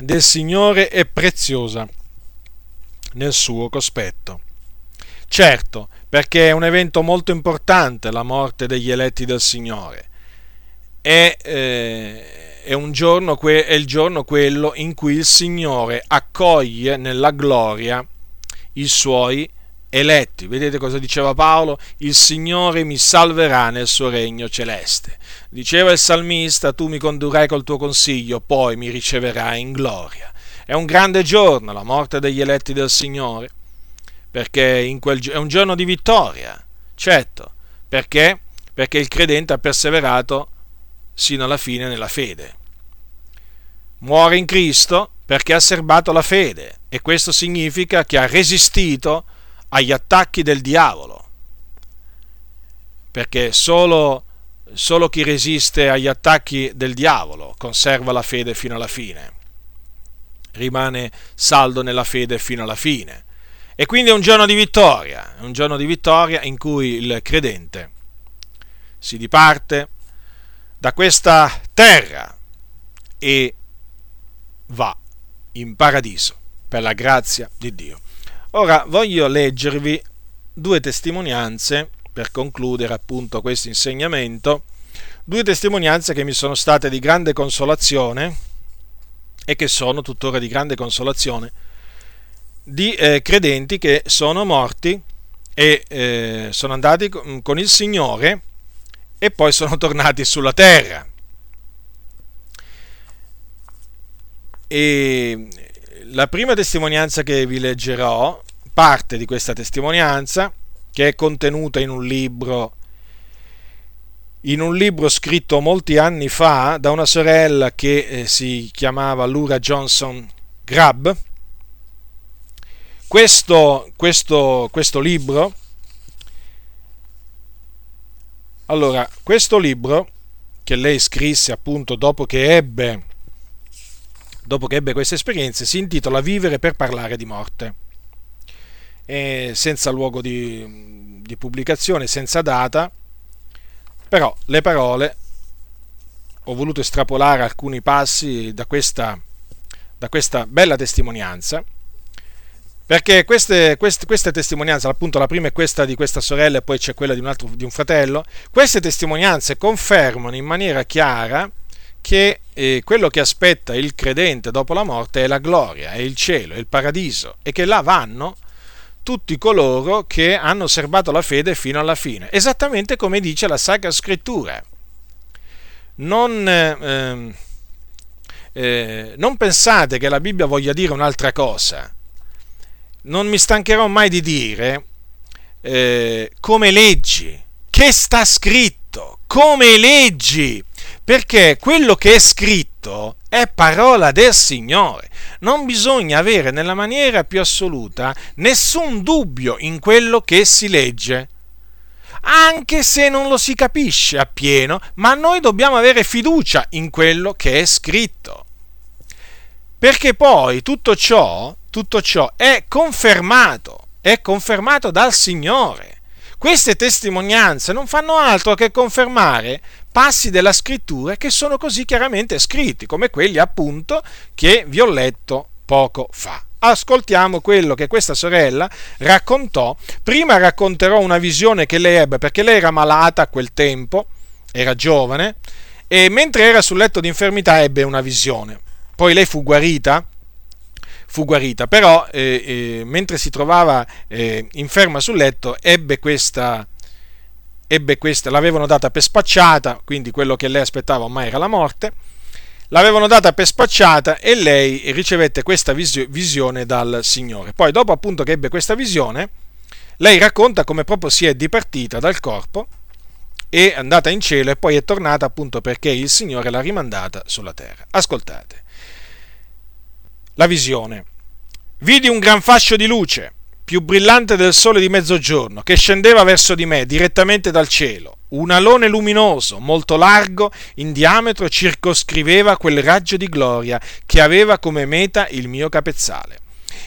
del Signore è preziosa nel suo cospetto. Certo, perché è un evento molto importante la morte degli eletti del Signore, è il giorno quello in cui il Signore accoglie nella gloria i suoi eletti. Vedete cosa diceva Paolo? Il Signore mi salverà nel suo regno celeste. Diceva il salmista, tu mi condurrai col tuo consiglio, poi mi riceverai in gloria. È un grande giorno, la morte degli eletti del Signore, perché è un giorno di vittoria, certo, perché il credente ha perseverato sino alla fine nella fede. Muore in Cristo perché ha serbato la fede, e questo significa che ha resistito agli attacchi del diavolo, perché solo chi resiste agli attacchi del diavolo conserva la fede fino alla fine, rimane saldo nella fede fino alla fine. E quindi è un giorno di vittoria in cui il credente si diparte da questa terra e va in paradiso per la grazia di Dio. Ora voglio leggervi due testimonianze per concludere appunto questo insegnamento, due testimonianze che mi sono state di grande consolazione e che sono tuttora di grande consolazione, di credenti che sono morti e sono andati con il Signore e poi sono tornati sulla terra. E la prima testimonianza che vi leggerò, parte di questa testimonianza, che è contenuta in un libro scritto molti anni fa da una sorella che si chiamava Lura Johnson Grab. Questo libro, allora, questo libro che lei scrisse appunto dopo che ebbe queste esperienze, si intitola Vivere per parlare di morte. E senza luogo di pubblicazione, senza data, però le parole, ho voluto estrapolare alcuni passi da questa bella testimonianza, perché queste testimonianze, appunto la prima è questa di questa sorella e poi c'è quella di un fratello, queste testimonianze confermano in maniera chiara che quello che aspetta il credente dopo la morte è la gloria, è il cielo, è il paradiso, e che là vanno tutti coloro che hanno serbato la fede fino alla fine, esattamente come dice la Sacra Scrittura. Non pensate che la Bibbia voglia dire un'altra cosa. Non mi stancherò mai di dire come leggi, che sta scritto, come leggi, perché quello che è scritto è parola del Signore. Non bisogna avere nella maniera più assoluta nessun dubbio in quello che si legge, anche se non lo si capisce appieno, ma noi dobbiamo avere fiducia in quello che è scritto, perché poi tutto ciò è confermato dal Signore. Queste testimonianze non fanno altro che confermare passi della Scrittura che sono così chiaramente scritti, come quelli appunto che vi ho letto poco fa. Ascoltiamo quello che questa sorella raccontò. Prima racconterò una visione che lei ebbe, perché lei era malata a quel tempo, era giovane, e mentre era sul letto di infermità ebbe una visione. Poi lei fu guarita, però mentre si trovava inferma sul letto ebbe questa, l'avevano data per spacciata, quindi quello che lei aspettava ormai era la morte, l'avevano data per spacciata e lei ricevette questa visione dal Signore. Poi dopo appunto che ebbe questa visione, lei racconta come proprio si è dipartita dal corpo, è andata in cielo e poi è tornata appunto perché il Signore l'ha rimandata sulla terra. Ascoltate. La visione. Vidi un gran fascio di luce, più brillante del sole di mezzogiorno, che scendeva verso di me direttamente dal cielo. Un alone luminoso, molto largo, in diametro, circoscriveva quel raggio di gloria che aveva come meta il mio capezzale.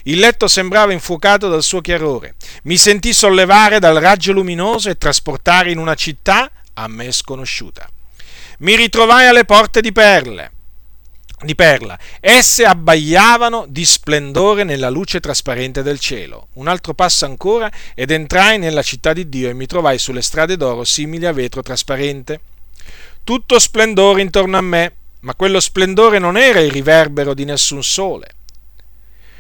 Il letto sembrava infuocato dal suo chiarore. Mi sentii sollevare dal raggio luminoso e trasportare in una città a me sconosciuta. Mi ritrovai alle porte di perla, esse abbaiavano di splendore nella luce trasparente del cielo. Un altro passo ancora ed entrai nella città di Dio e mi trovai sulle strade d'oro simili a vetro trasparente. Tutto splendore intorno a me, ma quello splendore non era il riverbero di nessun sole.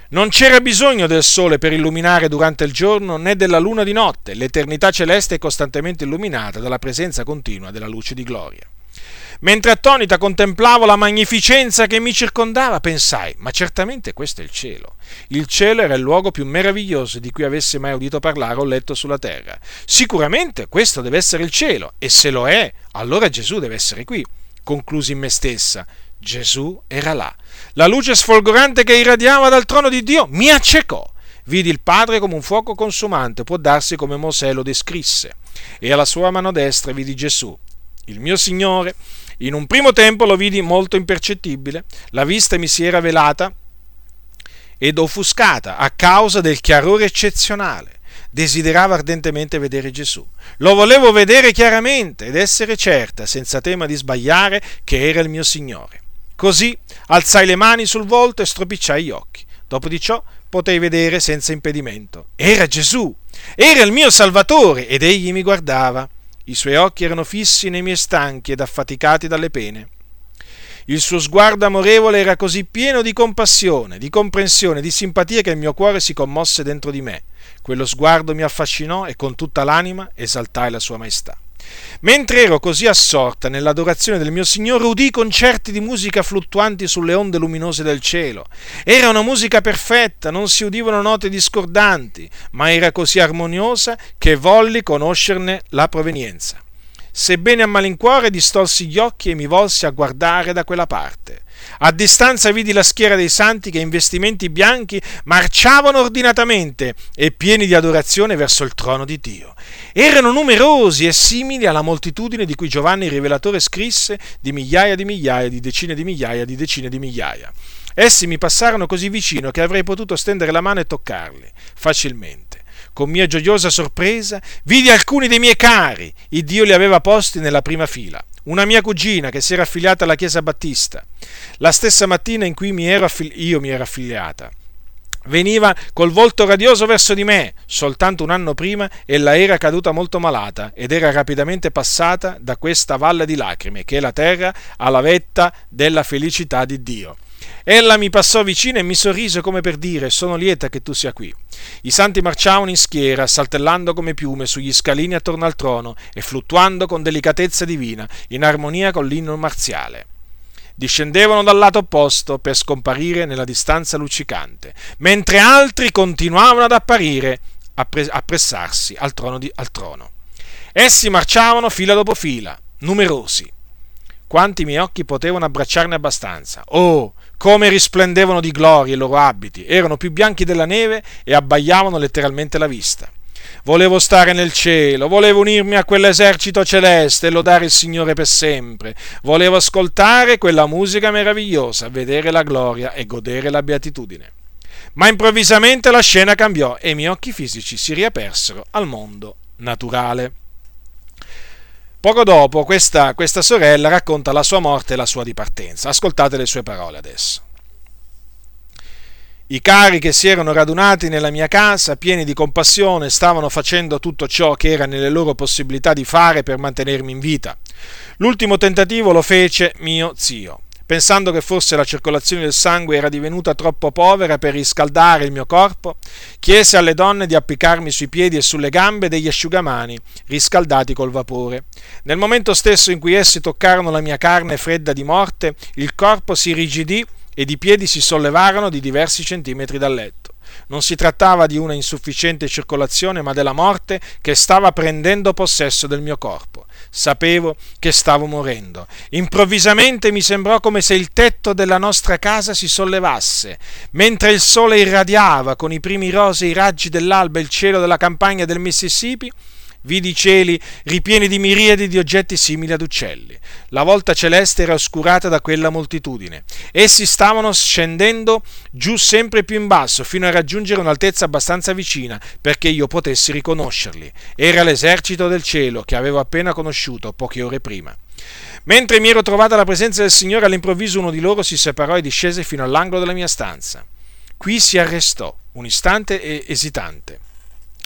Non c'era bisogno del sole per illuminare durante il giorno né della luna di notte, l'eternità celeste è costantemente illuminata dalla presenza continua della luce di gloria. Mentre attonita contemplavo la magnificenza che mi circondava, pensai, ma certamente questo è il cielo. Il cielo era il luogo più meraviglioso di cui avessi mai udito parlare o letto sulla terra. Sicuramente questo deve essere il cielo, e se lo è, allora Gesù deve essere qui. Conclusi in me stessa, Gesù era là. La luce sfolgorante che irradiava dal trono di Dio mi accecò. Vidi il Padre come un fuoco consumante, può darsi come Mosè lo descrisse. E alla sua mano destra vidi Gesù, il mio Signore. In un primo tempo lo vidi molto impercettibile, la vista mi si era velata ed offuscata a causa del chiarore eccezionale. Desideravo ardentemente vedere Gesù. Lo volevo vedere chiaramente ed essere certa, senza tema di sbagliare, che era il mio Signore. Così alzai le mani sul volto e stropicciai gli occhi. Dopo di ciò potei vedere senza impedimento. Era Gesù! Era il mio Salvatore ed egli mi guardava. I suoi occhi erano fissi nei miei stanchi ed affaticati dalle pene. Il suo sguardo amorevole era così pieno di compassione, di comprensione, di simpatia che il mio cuore si commosse dentro di me. Quello sguardo mi affascinò e con tutta l'anima esaltai la sua maestà. Mentre ero così assorta nell'adorazione del mio Signore, udii concerti di musica fluttuanti sulle onde luminose del cielo. Era una musica perfetta, non si udivano note discordanti, ma era così armoniosa che volli conoscerne la provenienza. Sebbene a malincuore distolsi gli occhi e mi volsi a guardare da quella parte. A distanza vidi la schiera dei santi che in vestimenti bianchi marciavano ordinatamente e pieni di adorazione verso il trono di Dio. Erano numerosi e simili alla moltitudine di cui Giovanni il Rivelatore scrisse, di migliaia di migliaia, di decine di migliaia, di decine di migliaia. Essi mi passarono così vicino che avrei potuto stendere la mano e toccarli facilmente. Con mia gioiosa sorpresa, vidi alcuni dei miei cari, il Dio li aveva posti nella prima fila. Una mia cugina che si era affiliata alla Chiesa Battista, la stessa mattina in cui io mi ero affiliata. Veniva col volto radioso verso di me, soltanto un anno prima ella era caduta molto malata ed era rapidamente passata da questa valle di lacrime, che è la terra, alla vetta della felicità di Dio. Ella mi passò vicino e mi sorrise come per dire: sono lieta che tu sia qui. I santi marciavano in schiera, saltellando come piume sugli scalini attorno al trono e fluttuando con delicatezza divina, in armonia con l'inno marziale. Discendevano dal lato opposto per scomparire nella distanza luccicante, mentre altri continuavano ad apparire, appressarsi al trono. Essi marciavano fila dopo fila, numerosi. Quanti miei occhi potevano abbracciarne abbastanza. Oh, come risplendevano di gloria i loro abiti, erano più bianchi della neve e abbaiavano letteralmente la vista. Volevo stare nel cielo, volevo unirmi a quell'esercito celeste e lodare il Signore per sempre, volevo ascoltare quella musica meravigliosa, vedere la gloria e godere la beatitudine. Ma improvvisamente la scena cambiò e i miei occhi fisici si riapersero al mondo naturale. Poco dopo questa sorella racconta la sua morte e la sua dipartenza. Ascoltate le sue parole adesso. I cari che si erano radunati nella mia casa, pieni di compassione, stavano facendo tutto ciò che era nelle loro possibilità di fare per mantenermi in vita. L'ultimo tentativo lo fece mio zio. Pensando che forse la circolazione del sangue era divenuta troppo povera per riscaldare il mio corpo, chiese alle donne di appiccarmi sui piedi e sulle gambe degli asciugamani riscaldati col vapore. Nel momento stesso in cui essi toccarono la mia carne fredda di morte, il corpo si irrigidì ed i piedi si sollevarono di diversi centimetri dal letto. Non si trattava di una insufficiente circolazione, ma della morte che stava prendendo possesso del mio corpo. Sapevo che stavo morendo. Improvvisamente mi sembrò come se il tetto della nostra casa si sollevasse, mentre il sole irradiava con i primi rosei raggi dell'alba il cielo della campagna del Mississippi. Vidi i cieli ripieni di miriadi di oggetti simili ad uccelli. La volta celeste era oscurata da quella moltitudine. Essi stavano scendendo giù sempre più in basso, fino a raggiungere un'altezza abbastanza vicina perché io potessi riconoscerli. Era l'esercito del cielo che avevo appena conosciuto poche ore prima. Mentre mi ero trovata alla presenza del Signore, all'improvviso uno di loro si separò e discese fino all'angolo della mia stanza. Qui si arrestò, un istante esitante,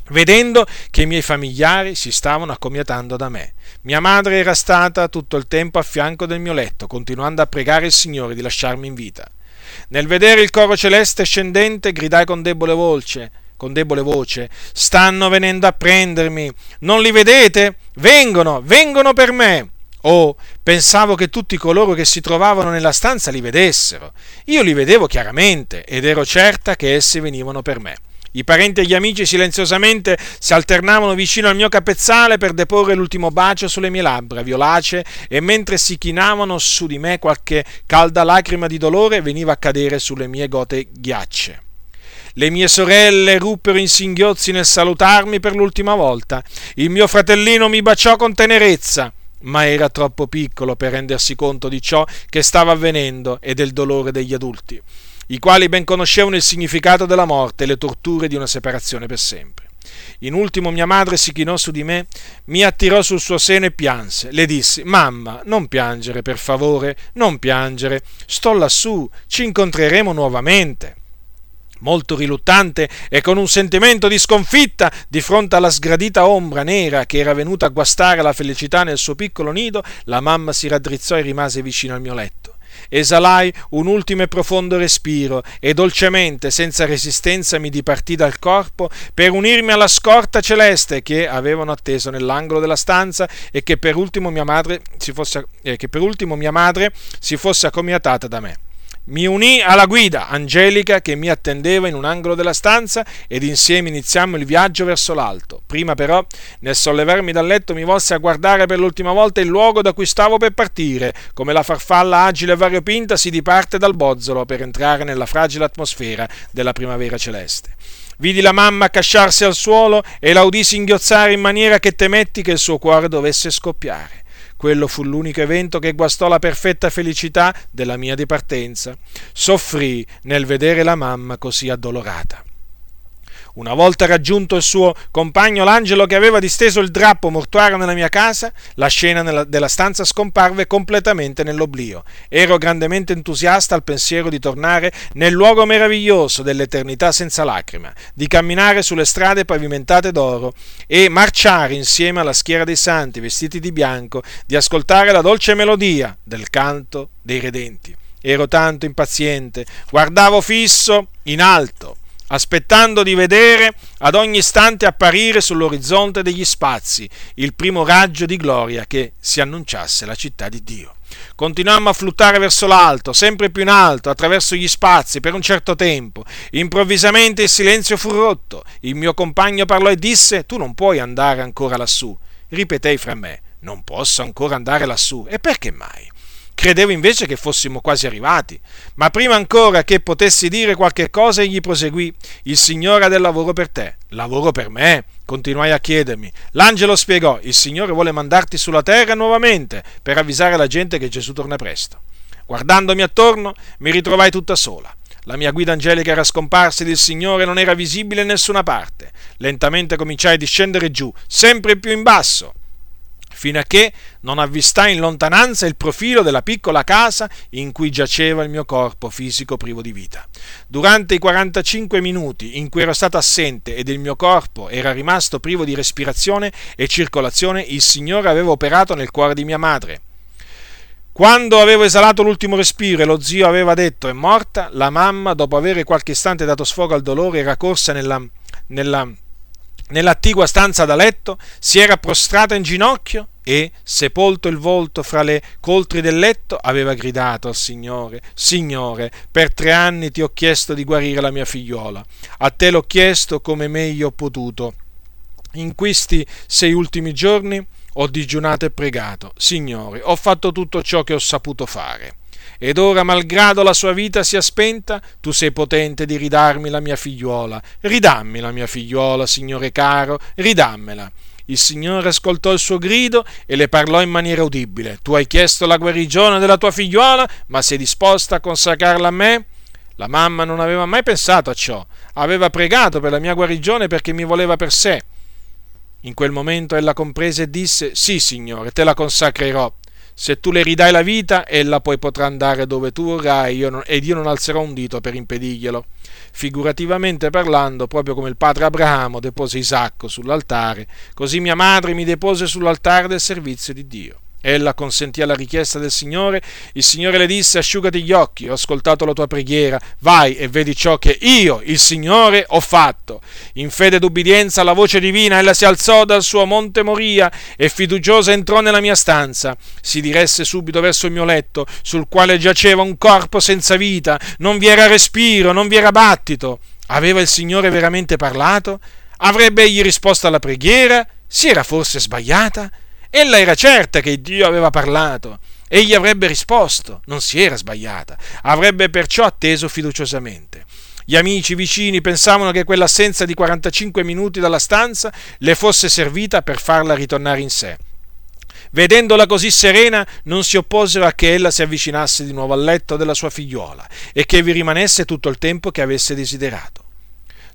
vedendo che i miei familiari si stavano accomiatando da me. Mia madre era stata tutto il tempo a fianco del mio letto, continuando a pregare il Signore di lasciarmi in vita. Nel vedere il coro celeste scendente, gridai con debole voce, «Stanno venendo a prendermi! Non li vedete? Vengono per me!» pensavo che tutti coloro che si trovavano nella stanza li vedessero. Io li vedevo chiaramente ed ero certa che essi venivano per me. I parenti e gli amici silenziosamente si alternavano vicino al mio capezzale per deporre l'ultimo bacio sulle mie labbra violacee, e mentre si chinavano su di me qualche calda lacrima di dolore veniva a cadere sulle mie gote ghiacce. Le mie sorelle ruppero in singhiozzi nel salutarmi per l'ultima volta. Il mio fratellino mi baciò con tenerezza, ma era troppo piccolo per rendersi conto di ciò che stava avvenendo e del dolore degli adulti, i quali ben conoscevano il significato della morte e le torture di una separazione per sempre. In ultimo mia madre si chinò su di me, mi attirò sul suo seno e pianse. Le dissi: «Mamma, non piangere, per favore, non piangere. Sto lassù, ci incontreremo nuovamente». Molto riluttante e con un sentimento di sconfitta di fronte alla sgradita ombra nera che era venuta a guastare la felicità nel suo piccolo nido, la mamma si raddrizzò e rimase vicino al mio letto. Esalai un ultimo e profondo respiro e dolcemente, senza resistenza, mi dipartii dal corpo per unirmi alla scorta celeste che avevano atteso nell'angolo della stanza e che per ultimo mia madre si fosse accomiatata da me. Mi unii alla guida angelica che mi attendeva in un angolo della stanza ed insieme iniziammo il viaggio verso l'alto. Prima però, nel sollevarmi dal letto, mi volsi a guardare per l'ultima volta il luogo da cui stavo per partire. Come la farfalla agile e variopinta si diparte dal bozzolo per entrare nella fragile atmosfera della primavera celeste. Vidi la mamma accasciarsi al suolo e la udii singhiozzare in maniera che temetti che il suo cuore dovesse scoppiare. Quello fu l'unico evento che guastò la perfetta felicità della mia dipartenza. Soffrii nel vedere la mamma così addolorata. Una volta raggiunto il suo compagno, l'angelo che aveva disteso il drappo mortuario nella mia casa, la scena della stanza scomparve completamente nell'oblio. Ero grandemente entusiasta al pensiero di tornare nel luogo meraviglioso dell'eternità senza lacrima, di camminare sulle strade pavimentate d'oro e marciare insieme alla schiera dei santi vestiti di bianco, di ascoltare la dolce melodia del canto dei redenti. Ero tanto impaziente, guardavo fisso in alto, aspettando di vedere ad ogni istante apparire sull'orizzonte degli spazi il primo raggio di gloria che si annunciasse la città di Dio. Continuammo a fluttuare verso l'alto, sempre più in alto, attraverso gli spazi per un certo tempo. Improvvisamente il silenzio fu rotto. Il mio compagno parlò e disse: «Tu non puoi andare ancora lassù». Ripetei fra me: «Non posso ancora andare lassù». «E perché mai?» Credevo invece che fossimo quasi arrivati, ma prima ancora che potessi dire qualche cosa egli proseguì: «Il Signore ha del lavoro per te». «Lavoro per me?» Continuai a chiedermi. L'angelo spiegò: «Il Signore vuole mandarti sulla terra nuovamente per avvisare la gente che Gesù torna presto». Guardandomi attorno mi ritrovai tutta sola. La mia guida angelica era scomparsa ed il Signore non era visibile in nessuna parte. Lentamente cominciai a discendere giù, sempre più in basso, fino a che non avvistai in lontananza il profilo della piccola casa in cui giaceva il mio corpo fisico privo di vita. Durante i 45 minuti in cui ero stato assente ed il mio corpo era rimasto privo di respirazione e circolazione, il Signore aveva operato nel cuore di mia madre. Quando avevo esalato l'ultimo respiro e lo zio aveva detto «è morta», la mamma, dopo avere qualche istante dato sfogo al dolore, era corsa nell'attigua stanza da letto, si era prostrata in ginocchio e, sepolto il volto fra le coltri del letto, aveva gridato al Signore: «Signore, per 3 anni ti ho chiesto di guarire la mia figliuola, a te l'ho chiesto come meglio ho potuto. In questi 6 ultimi giorni ho digiunato e pregato. Signore, ho fatto tutto ciò che ho saputo fare. Ed ora, malgrado la sua vita sia spenta, tu sei potente di ridarmi la mia figliuola. Ridammi la mia figliuola, Signore caro, ridammela». Il Signore ascoltò il suo grido e le parlò in maniera udibile: «Tu hai chiesto la guarigione della tua figliuola, ma sei disposta a consacrarla a me?» La mamma non aveva mai pensato a ciò. Aveva pregato per la mia guarigione perché mi voleva per sé. In quel momento ella comprese e disse: «Sì, Signore, te la consacrerò. Se tu le ridai la vita, ella poi potrà andare dove tu vorrai ed io non alzerò un dito per impedirglielo». Figurativamente parlando, proprio come il padre Abramo depose Isacco sull'altare, così mia madre mi depose sull'altare del servizio di Dio. Ella consentì alla richiesta del Signore. Il Signore le disse: asciugati gli occhi, ho ascoltato la tua preghiera, vai e vedi ciò che io, il Signore, ho fatto. In fede ed ubbidienza alla voce divina, ella si alzò dal suo monte Moria e fiduciosa entrò nella mia stanza. Si diresse subito verso il mio letto, sul quale giaceva un corpo senza vita, non vi era respiro, non vi era battito. Aveva il Signore veramente parlato? Avrebbe egli risposto alla preghiera? Si era forse sbagliata? Ella era certa che Dio aveva parlato. Egli avrebbe risposto, non si era sbagliata. Avrebbe perciò atteso fiduciosamente. Gli amici vicini pensavano che quell'assenza di 45 minuti dalla stanza le fosse servita per farla ritornare in sé. Vedendola così serena, non si opposero a che ella si avvicinasse di nuovo al letto della sua figliuola e che vi rimanesse tutto il tempo che avesse desiderato.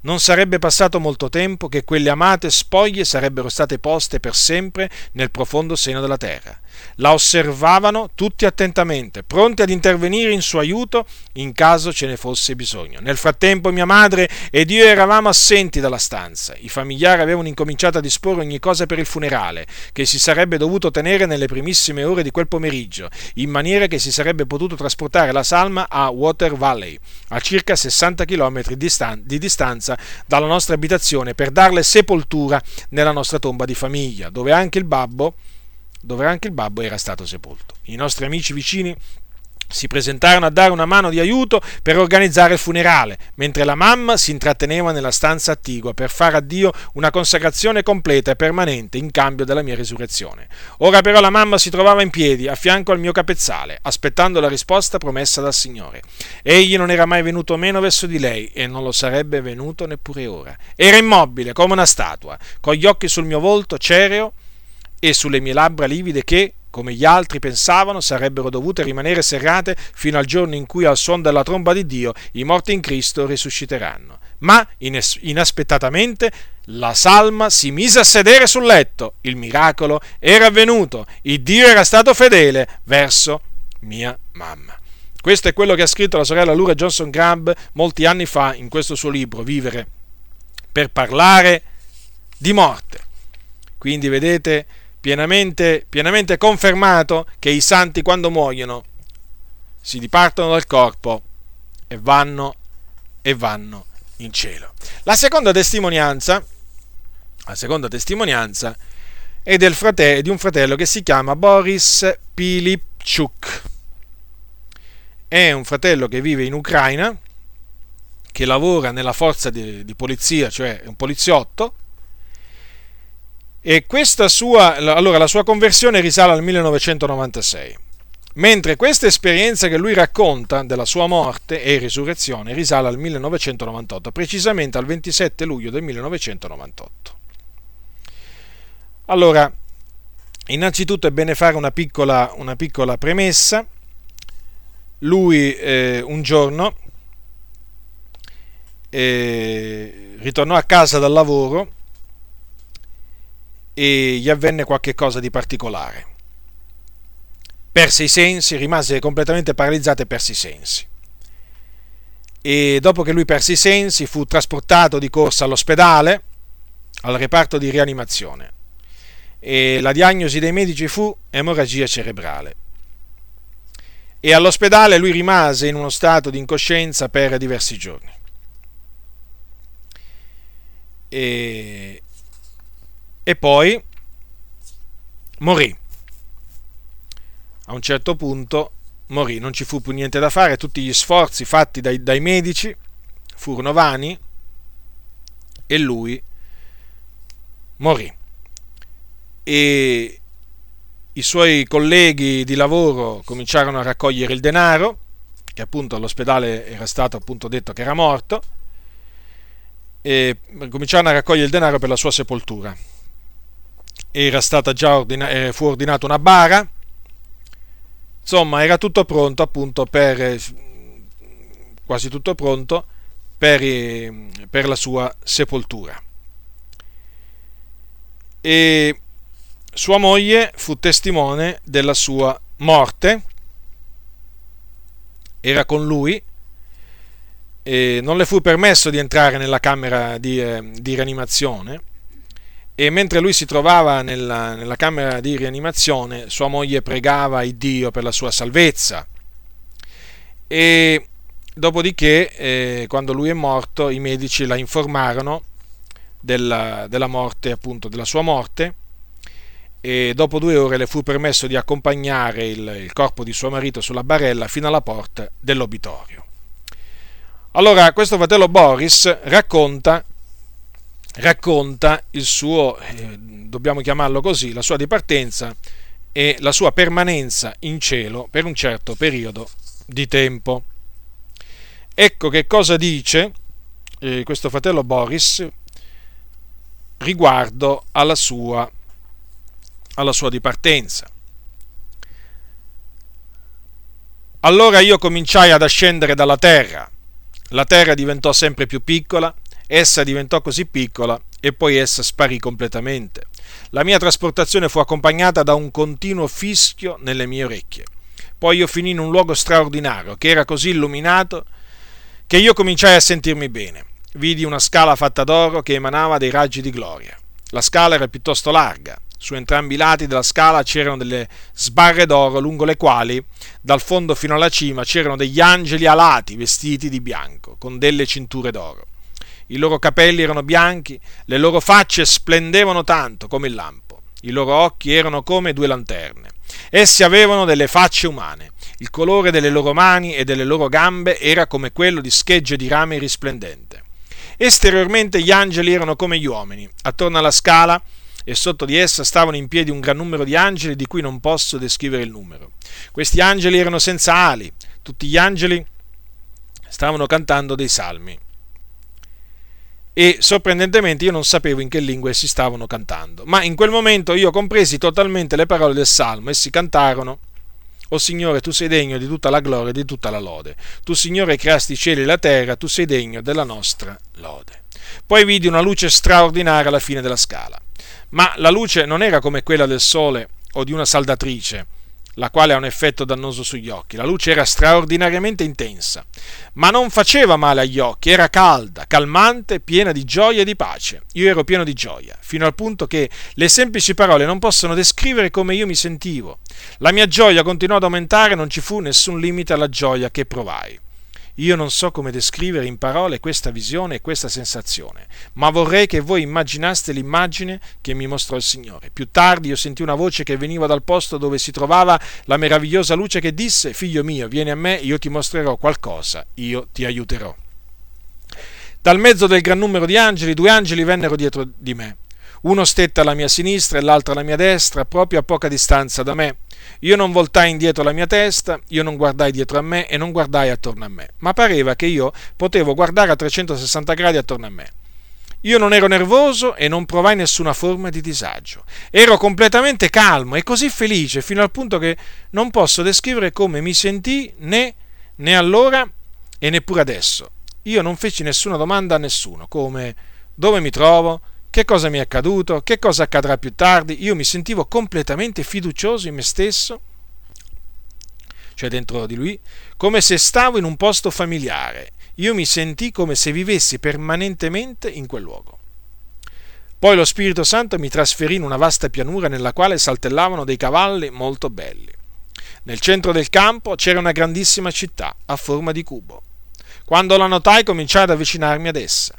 Non sarebbe passato molto tempo che quelle amate spoglie sarebbero state poste per sempre nel profondo seno della terra. La osservavano tutti attentamente, pronti ad intervenire in suo aiuto in caso ce ne fosse bisogno. Nel frattempo mia madre ed io eravamo assenti dalla stanza. I familiari avevano incominciato a disporre ogni cosa per il funerale, che si sarebbe dovuto tenere nelle primissime ore di quel pomeriggio, in maniera che si sarebbe potuto trasportare la salma a Water Valley, a circa 60 km di distanza dalla nostra abitazione, per darle sepoltura nella nostra tomba di famiglia, dove anche il babbo era stato sepolto. I nostri amici vicini si presentarono a dare una mano di aiuto per organizzare il funerale, mentre la mamma si intratteneva nella stanza attigua per fare a Dio una consacrazione completa e permanente in cambio della mia resurrezione. Ora però la mamma si trovava in piedi a fianco al mio capezzale, aspettando la risposta promessa dal Signore. Egli non era mai venuto meno verso di lei e non lo sarebbe venuto neppure ora. Era immobile come una statua, con gli occhi sul mio volto cereo e sulle mie labbra livide che, come gli altri pensavano, sarebbero dovute rimanere serrate fino al giorno in cui al suono della tromba di Dio i morti in Cristo risusciteranno. Ma inaspettatamente la salma si mise a sedere sul letto. Il miracolo era avvenuto. Il Dio era stato fedele verso mia mamma. Questo è quello che ha scritto la sorella Lura Johnson Grab molti anni fa in questo suo libro, Vivere per parlare di morte. Quindi vedete, pienamente confermato che i santi quando muoiono si dipartono dal corpo e vanno in cielo. La seconda testimonianza è di un fratello che si chiama Boris Pilipchuk. È un fratello che vive in Ucraina, che lavora nella forza di polizia, cioè un poliziotto. E la sua conversione risale al 1996, mentre questa esperienza che lui racconta della sua morte e risurrezione risale al 1998, precisamente al 27 luglio del 1998. Allora, innanzitutto è bene fare una piccola premessa. Lui un giorno ritornò a casa dal lavoro e gli avvenne qualche cosa di particolare. Perse i sensi, rimase completamente paralizzato e perse i sensi. E dopo che lui perse i sensi fu trasportato di corsa all'ospedale, al reparto di rianimazione, e la diagnosi dei medici fu emorragia cerebrale. E all'ospedale lui rimase in uno stato di incoscienza per diversi giorni. E poi morì. A un certo punto morì, non ci fu più niente da fare, tutti gli sforzi fatti dai medici furono vani e lui morì. E i suoi colleghi di lavoro cominciarono a raccogliere il denaro, che appunto all'ospedale era stato appunto detto che era morto, e cominciarono a raccogliere il denaro per la sua sepoltura. Era stata già ordinata una bara, insomma era tutto pronto appunto quasi tutto pronto per la sua sepoltura. E sua moglie fu testimone della sua morte, era con lui e non le fu permesso di entrare nella camera di rianimazione. e mentre lui si trovava nella camera di rianimazione, sua moglie pregava il Dio per la sua salvezza. E dopodiché, quando lui è morto, i medici la informarono della morte, appunto della sua morte, e dopo 2 ore le fu permesso di accompagnare il corpo di suo marito sulla barella fino alla porta dell'obitorio. Allora, questo fratello Boris racconta il suo, dobbiamo chiamarlo così, la sua dipartenza e la sua permanenza in cielo per un certo periodo di tempo. Ecco che cosa dice questo fratello Boris riguardo alla sua dipartenza. Allora io cominciai ad ascendere dalla terra. La terra diventò sempre più piccola, essa diventò così piccola e poi essa sparì completamente. La mia trasportazione fu accompagnata da un continuo fischio nelle mie orecchie. Poi io finii in un luogo straordinario che era così illuminato che io cominciai a sentirmi bene. Vidi una scala fatta d'oro che emanava dei raggi di gloria. La scala era piuttosto larga. Su entrambi i lati della scala c'erano delle sbarre d'oro lungo le quali, dal fondo fino alla cima, c'erano degli angeli alati vestiti di bianco, con delle cinture d'oro. I loro capelli erano bianchi, le loro facce splendevano tanto come il lampo, i loro occhi erano come 2 lanterne. Essi avevano delle facce umane, il colore delle loro mani e delle loro gambe era come quello di schegge di rame risplendente. Esteriormente gli angeli erano come gli uomini, attorno alla scala e sotto di essa stavano in piedi un gran numero di angeli di cui non posso descrivere il numero. Questi angeli erano senza ali, tutti gli angeli stavano cantando dei salmi e sorprendentemente io non sapevo in che lingua essi stavano cantando, ma in quel momento io compresi totalmente le parole del salmo. Essi cantarono: O Signore, tu sei degno di tutta la gloria e di tutta la lode. Tu, Signore, creasti i cieli e la terra, tu sei degno della nostra lode. Poi vidi una luce straordinaria alla fine della scala. Ma la luce non era come quella del sole o di una saldatrice, la quale ha un effetto dannoso sugli occhi. La luce era straordinariamente intensa, ma non faceva male agli occhi, era calda, calmante, piena di gioia e di pace. Io ero pieno di gioia, fino al punto che le semplici parole non possono descrivere come io mi sentivo. La mia gioia continuò ad aumentare, non ci fu nessun limite alla gioia che provai. Io non so come descrivere in parole questa visione e questa sensazione, ma vorrei che voi immaginaste l'immagine che mi mostrò il Signore. Più tardi io sentii una voce che veniva dal posto dove si trovava la meravigliosa luce che disse: Figlio mio, vieni a me, io ti mostrerò qualcosa, io ti aiuterò. Dal mezzo del gran numero di angeli, 2 angeli vennero dietro di me. Uno stette alla mia sinistra e l'altro alla mia destra, proprio a poca distanza da me. Io non voltai indietro la mia testa, io non guardai dietro a me e non guardai attorno a me, ma pareva che io potevo guardare a 360 gradi attorno a me. Io non ero nervoso e non provai nessuna forma di disagio. Ero completamente calmo e così felice fino al punto che non posso descrivere come mi sentii né allora e neppure adesso. Io non feci nessuna domanda a nessuno, come dove mi trovo, che cosa mi è accaduto? Che cosa accadrà più tardi? Io mi sentivo completamente fiducioso in me stesso, cioè dentro di lui, come se stavo in un posto familiare. Io mi sentii come se vivessi permanentemente in quel luogo. Poi lo Spirito Santo mi trasferì in una vasta pianura nella quale saltellavano dei cavalli molto belli. Nel centro del campo c'era una grandissima città a forma di cubo. Quando la notai cominciai ad avvicinarmi ad essa.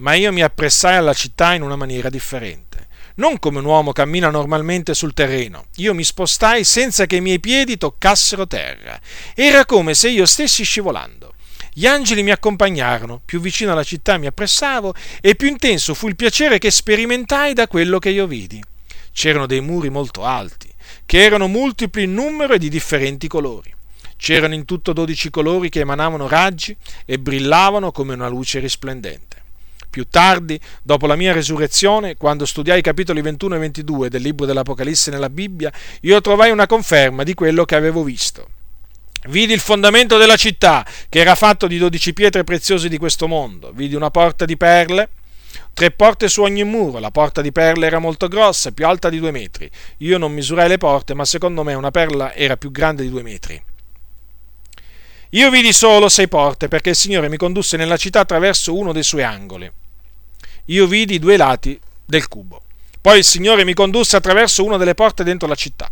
Ma io mi appressai alla città in una maniera differente, non come un uomo cammina normalmente sul terreno. Io mi spostai senza che i miei piedi toccassero terra. Era come se io stessi scivolando. Gli angeli mi accompagnarono, più vicino alla città mi appressavo e più intenso fu il piacere che sperimentai da quello che io vidi. C'erano dei muri molto alti, che erano multipli in numero e di differenti colori. C'erano in tutto 12 colori che emanavano raggi e brillavano come una luce risplendente. Più tardi, dopo la mia resurrezione, quando studiai i capitoli 21 e 22 del libro dell'Apocalisse nella Bibbia, io trovai una conferma di quello che avevo visto. Vidi il fondamento della città, che era fatto di 12 pietre preziose di questo mondo. Vidi una porta di perle, 3 porte su ogni muro. La porta di perle era molto grossa, più alta di 2 metri. Io non misurai le porte, ma secondo me una perla era più grande di 2 metri. Io vidi solo 6 porte, perché il Signore mi condusse nella città attraverso uno dei suoi angoli. Io vidi 2 lati del cubo. Poi il Signore mi condusse attraverso una delle porte dentro la città.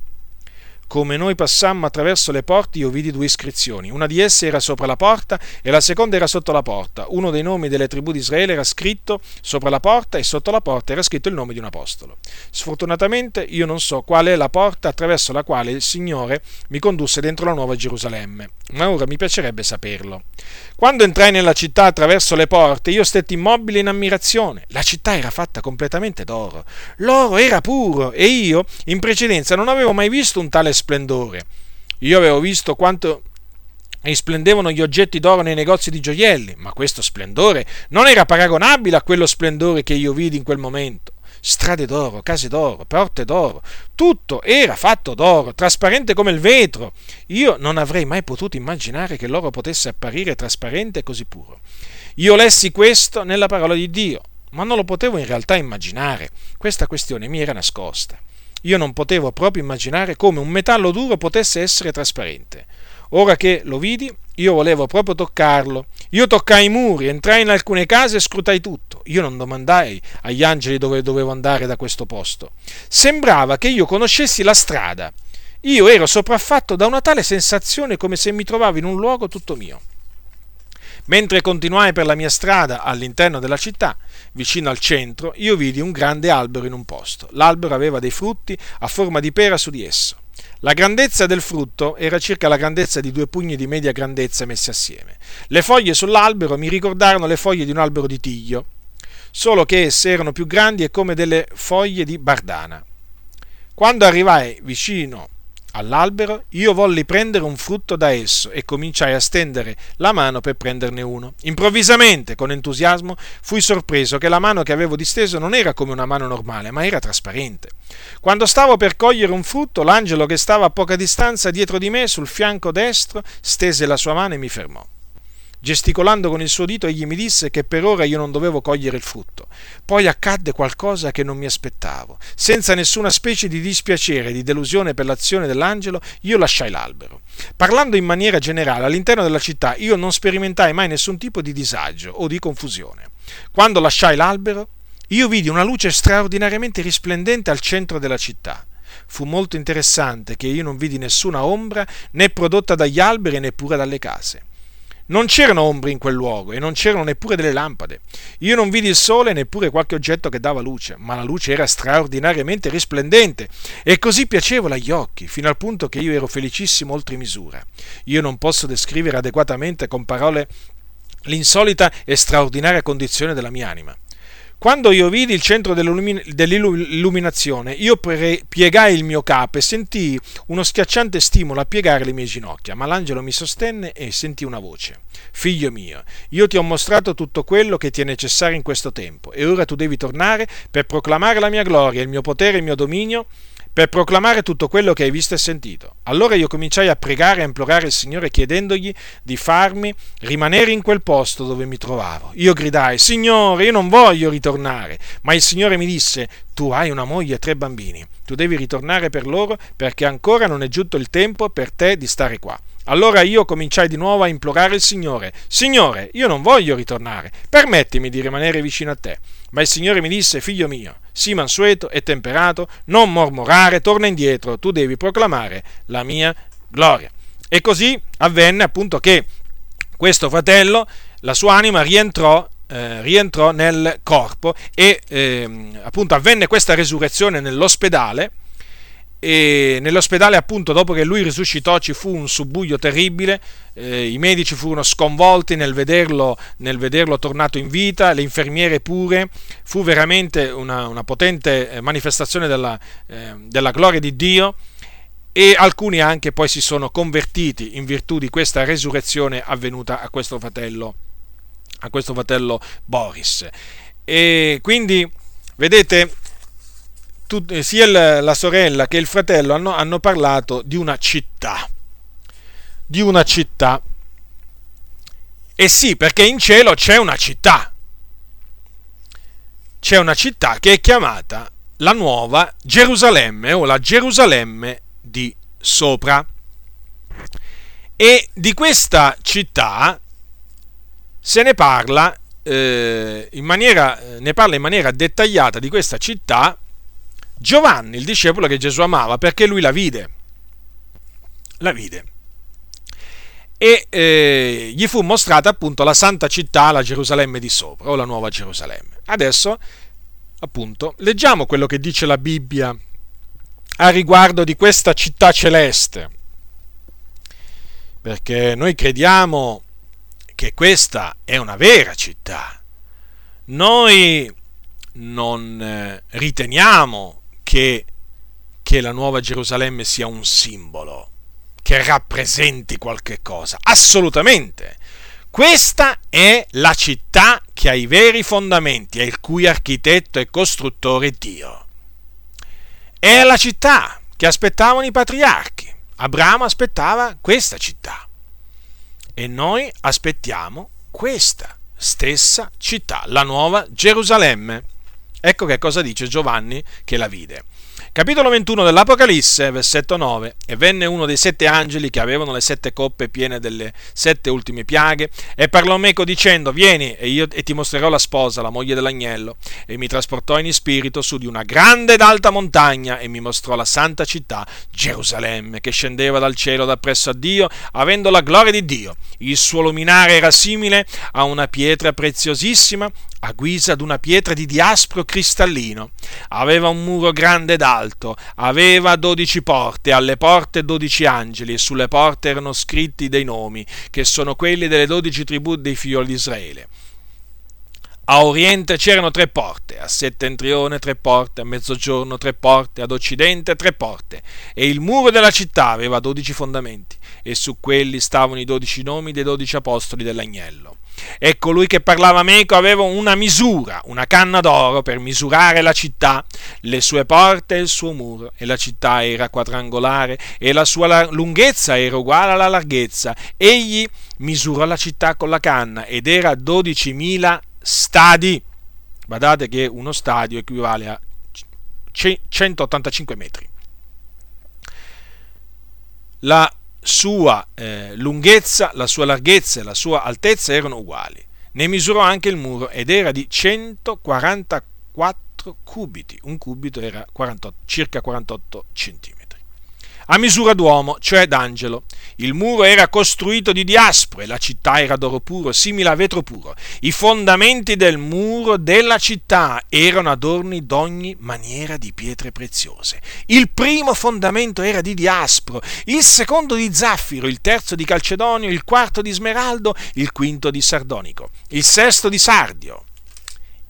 Come noi passammo attraverso le porte, io vidi due iscrizioni. Una di esse era sopra la porta e la seconda era sotto la porta. Uno dei nomi delle tribù di Israele era scritto sopra la porta e sotto la porta era scritto il nome di un apostolo. Sfortunatamente io non so qual è la porta attraverso la quale il Signore mi condusse dentro la Nuova Gerusalemme, ma ora mi piacerebbe saperlo. Quando entrai nella città attraverso le porte, io stetti immobile in ammirazione. La città era fatta completamente d'oro. L'oro era puro e io, in precedenza, non avevo mai visto un tale splendore. Io avevo visto quanto risplendevano gli oggetti d'oro nei negozi di gioielli, ma questo splendore non era paragonabile a quello splendore che io vidi in quel momento. Strade d'oro, case d'oro, porte d'oro, tutto era fatto d'oro, trasparente come il vetro. Io non avrei mai potuto immaginare che l'oro potesse apparire trasparente e così puro. Io lessi questo nella parola di Dio, ma non lo potevo in realtà immaginare. Questa questione mi era nascosta. Io non potevo proprio immaginare come un metallo duro potesse essere trasparente. Ora che lo vidi, io volevo proprio toccarlo. Io toccai i muri, entrai in alcune case e scrutai tutto. Io non domandai agli angeli dove dovevo andare da questo posto. Sembrava che io conoscessi la strada. Io ero sopraffatto da una tale sensazione come se mi trovavo in un luogo tutto mio. Mentre continuai per la mia strada all'interno della città, vicino al centro, io vidi un grande albero in un posto. L'albero aveva dei frutti a forma di pera su di esso. La grandezza del frutto era circa la grandezza di 2 pugni di media grandezza messi assieme. Le foglie sull'albero mi ricordarono le foglie di un albero di tiglio, solo che esse erano più grandi e come delle foglie di bardana. Quando arrivai vicino all'albero, io volli prendere un frutto da esso e cominciai a stendere la mano per prenderne uno. Improvvisamente, con entusiasmo, fui sorpreso che la mano che avevo disteso non era come una mano normale, ma era trasparente. Quando stavo per cogliere un frutto, l'angelo che stava a poca distanza dietro di me, sul fianco destro, stese la sua mano e mi fermò. Gesticolando con il suo dito, egli mi disse che per ora io non dovevo cogliere il frutto. Poi accadde qualcosa che non mi aspettavo. Senza nessuna specie di dispiacere, di delusione per l'azione dell'angelo, io lasciai l'albero. Parlando in maniera generale, all'interno della città io non sperimentai mai nessun tipo di disagio o di confusione. Quando lasciai l'albero, io vidi una luce straordinariamente risplendente al centro della città. Fu molto interessante che io non vidi nessuna ombra, né prodotta dagli alberi, neppure dalle case. Non c'erano ombre in quel luogo e non c'erano neppure delle lampade. Io non vidi il sole neppure qualche oggetto che dava luce, ma la luce era straordinariamente risplendente e così piacevole agli occhi, fino al punto che io ero felicissimo oltre misura. Io non posso descrivere adeguatamente con parole l'insolita e straordinaria condizione della mia anima. Quando io vidi il centro dell'illuminazione, io piegai il mio capo e sentii uno schiacciante stimolo a piegare le mie ginocchia, ma l'angelo mi sostenne e sentii una voce. «Figlio mio, io ti ho mostrato tutto quello che ti è necessario in questo tempo, e ora tu devi tornare per proclamare la mia gloria, il mio potere e il mio dominio, per proclamare tutto quello che hai visto e sentito». Allora io cominciai a pregare e a implorare il Signore chiedendogli di farmi rimanere in quel posto dove mi trovavo. Io gridai: «Signore, io non voglio ritornare!» Ma il Signore mi disse: «Tu hai una moglie e 3 bambini. Tu devi ritornare per loro perché ancora non è giunto il tempo per te di stare qua». Allora io cominciai di nuovo a implorare il Signore: «Signore, io non voglio ritornare, permettimi di rimanere vicino a te». Ma il Signore mi disse: «Figlio mio, sii mansueto e temperato, non mormorare, torna indietro, tu devi proclamare la mia gloria». E così avvenne appunto che questo fratello, la sua anima rientrò nel corpo e appunto avvenne questa resurrezione nell'ospedale. E nell'ospedale, appunto, dopo che lui risuscitò, ci fu un subbuglio terribile. I medici furono sconvolti nel vederlo tornato in vita, le infermiere pure. Fu veramente una potente manifestazione della gloria di Dio, e alcuni anche poi si sono convertiti in virtù di questa resurrezione avvenuta a questo fratello Boris. E quindi vedete, sia la sorella che il fratello hanno parlato di una città. E sì, perché in cielo c'è una città che è chiamata la Nuova Gerusalemme o la Gerusalemme di Sopra. E di questa città se ne parla ne parla in maniera dettagliata di questa città Giovanni, il discepolo che Gesù amava, perché lui la vide e gli fu mostrata appunto la santa città, la Gerusalemme di Sopra o la Nuova Gerusalemme. Adesso appunto leggiamo quello che dice la Bibbia a riguardo di questa città celeste, perché noi crediamo che questa è una vera città. Noi non riteniamo che la Nuova Gerusalemme sia un simbolo, che rappresenti qualche cosa, assolutamente. Questa è la città che ha i veri fondamenti e il cui architetto e costruttore è Dio. È la città che aspettavano i patriarchi. Abramo aspettava questa città e noi aspettiamo questa stessa città, la Nuova Gerusalemme. Ecco che cosa dice Giovanni che la vide. Capitolo 21 dell'Apocalisse, versetto 9. E venne uno dei sette angeli che avevano le sette coppe piene delle sette ultime piaghe, e parlò a meco dicendo: vieni, e ti mostrerò la sposa, la moglie dell'agnello. E mi trasportò in spirito su di una grande ed alta montagna, e mi mostrò la santa città, Gerusalemme, che scendeva dal cielo da presso a Dio, avendo la gloria di Dio. Il suo luminare era simile a una pietra preziosissima, a guisa d'una pietra di diaspro cristallino. Aveva un muro grande ed alto, aveva 12 porte, alle porte 12 angeli, e sulle porte erano scritti dei nomi, che sono quelli delle 12 tribù dei figli di Israele. A oriente c'erano 3 porte, a settentrione 3 porte, a mezzogiorno 3 porte, ad occidente 3 porte. E il muro della città aveva 12 fondamenti, e su quelli stavano i 12 nomi dei 12 apostoli dell'agnello. E colui che parlava meco aveva una misura, una canna d'oro per misurare la città, le sue porte e il suo muro. E la città era quadrangolare e la sua lunghezza era uguale alla larghezza. Egli misurò la città con la canna ed era 12.000 stadi. Guardate che uno stadio equivale a 185 metri. La sua lunghezza, la sua larghezza e la sua altezza erano uguali. Ne misurò anche il muro ed era di 144 cubiti. Un cubito era circa 48 centimetri. A misura d'uomo, cioè d'angelo. Il muro era costruito di diaspro e la città era d'oro puro, simile a vetro puro. I fondamenti del muro della città erano adorni d'ogni maniera di pietre preziose. Il primo fondamento era di diaspro, il secondo di zaffiro, il terzo di calcedonio, il quarto di smeraldo, il quinto di sardonico, il sesto di sardio,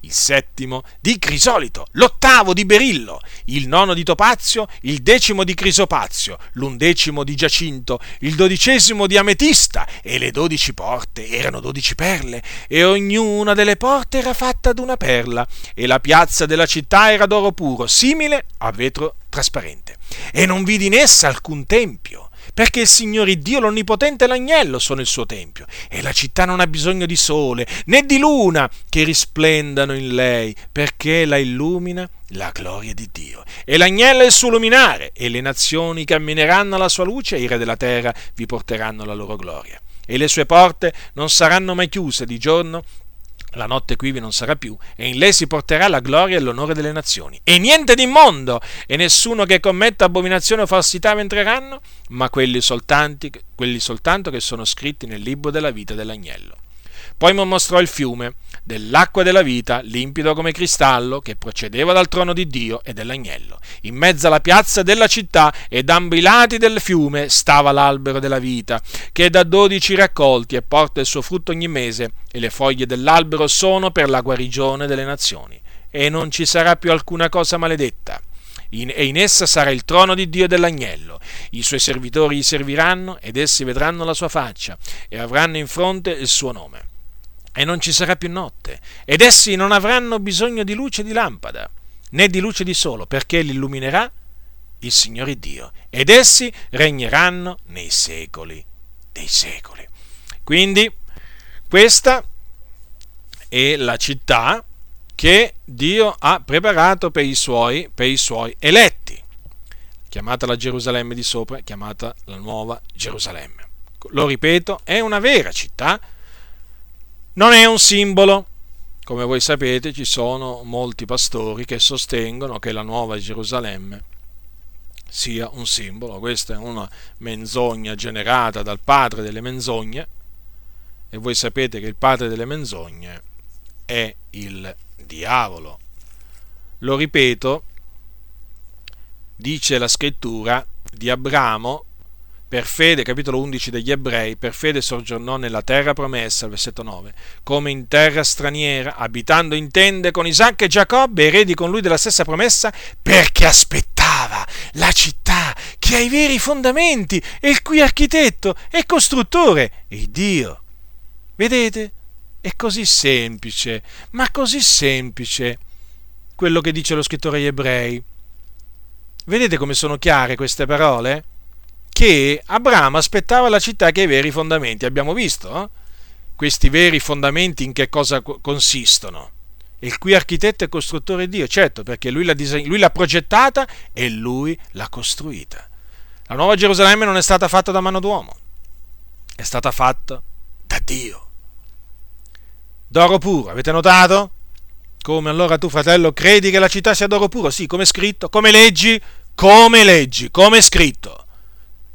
il settimo di crisolito, l'ottavo di berillo, il nono di topazio, il decimo di crisopazio, l'undecimo di giacinto, il dodicesimo di ametista. E le 12 porte erano 12 perle, e ognuna delle porte era fatta d'una perla. E la piazza della città era d'oro puro, simile a vetro trasparente. E non vidi in essa alcun tempio, perché il Signore Dio, l'Onnipotente e l'Agnello sono il suo tempio, e la città non ha bisogno di sole né di luna che risplendano in lei, perché la illumina la gloria di Dio, e l'Agnello è il suo luminare, e le nazioni cammineranno alla sua luce, e i re della terra vi porteranno la loro gloria. E le sue porte non saranno mai chiuse di giorno, la notte quivi non sarà più, e in lei si porterà la gloria e l'onore delle nazioni. E niente di immondo, e nessuno che commetta abominazione o falsità vi entreranno, ma quelli soltanto che sono scritti nel libro della vita dell'agnello. Poi mi mostrò il fiume dell'acqua della vita, limpido come cristallo, che procedeva dal trono di Dio e dell'agnello. In mezzo alla piazza della città ed ambi i lati del fiume stava l'albero della vita, che dà 12 raccolti e porta il suo frutto ogni mese, e le foglie dell'albero sono per la guarigione delle nazioni. E non ci sarà più alcuna cosa maledetta. E in essa sarà il trono di Dio e dell'agnello. I suoi servitori gli serviranno, ed essi vedranno la sua faccia, e avranno in fronte il suo nome. E non ci sarà più notte, ed essi non avranno bisogno di luce di lampada, né di luce di sole, perché li illuminerà il Signore Dio, ed essi regneranno nei secoli dei secoli. Quindi questa è la città che Dio ha preparato per i suoi eletti, chiamata la Gerusalemme di Sopra, chiamata la Nuova Gerusalemme. Lo ripeto, è una vera città. Non è un simbolo, Come voi sapete, ci sono molti pastori che sostengono che la Nuova Gerusalemme sia un simbolo. Questa è una menzogna generata dal padre delle menzogne, e voi sapete che il padre delle menzogne è il diavolo. Lo ripeto, dice la scrittura di Abramo, per fede, capitolo 11 degli Ebrei, per fede soggiornò nella terra promessa, versetto 9, come in terra straniera, abitando in tende con Isacco e Giacobbe, eredi con lui della stessa promessa, perché aspettava la città che ha i veri fondamenti, e il cui architetto e costruttore è Dio. Vedete? È così semplice, ma così semplice quello che dice lo scrittore agli Ebrei. Vedete come sono chiare queste parole? Che Abramo aspettava la città che ha i veri fondamenti. Abbiamo visto questi veri fondamenti in che cosa consistono. Il cui architetto e costruttore è Dio, certo, perché lui l'ha progettata e lui l'ha costruita. La Nuova Gerusalemme non è stata fatta da mano d'uomo, è stata fatta da Dio. D'oro puro, avete notato? Come allora tu, fratello, credi che la città sia d'oro puro? Sì, come è scritto, come leggi, come è scritto.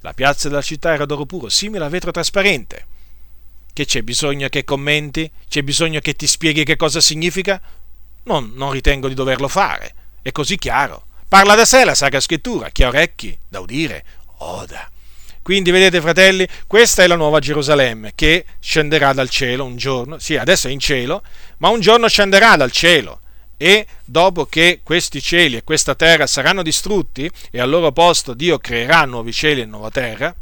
La piazza della città era d'oro puro, simile a vetro trasparente. Che c'è bisogno che commenti? C'è bisogno che ti spieghi che cosa significa? Non ritengo di doverlo fare, è così chiaro. Parla da sé la Sacra Scrittura, chi ha orecchi da udire, oda. Quindi vedete, fratelli, questa è la Nuova Gerusalemme che scenderà dal cielo un giorno. Sì, adesso è in cielo, ma un giorno scenderà dal cielo. E dopo che questi cieli e questa terra saranno distrutti e al loro posto Dio creerà nuovi cieli e nuova terra,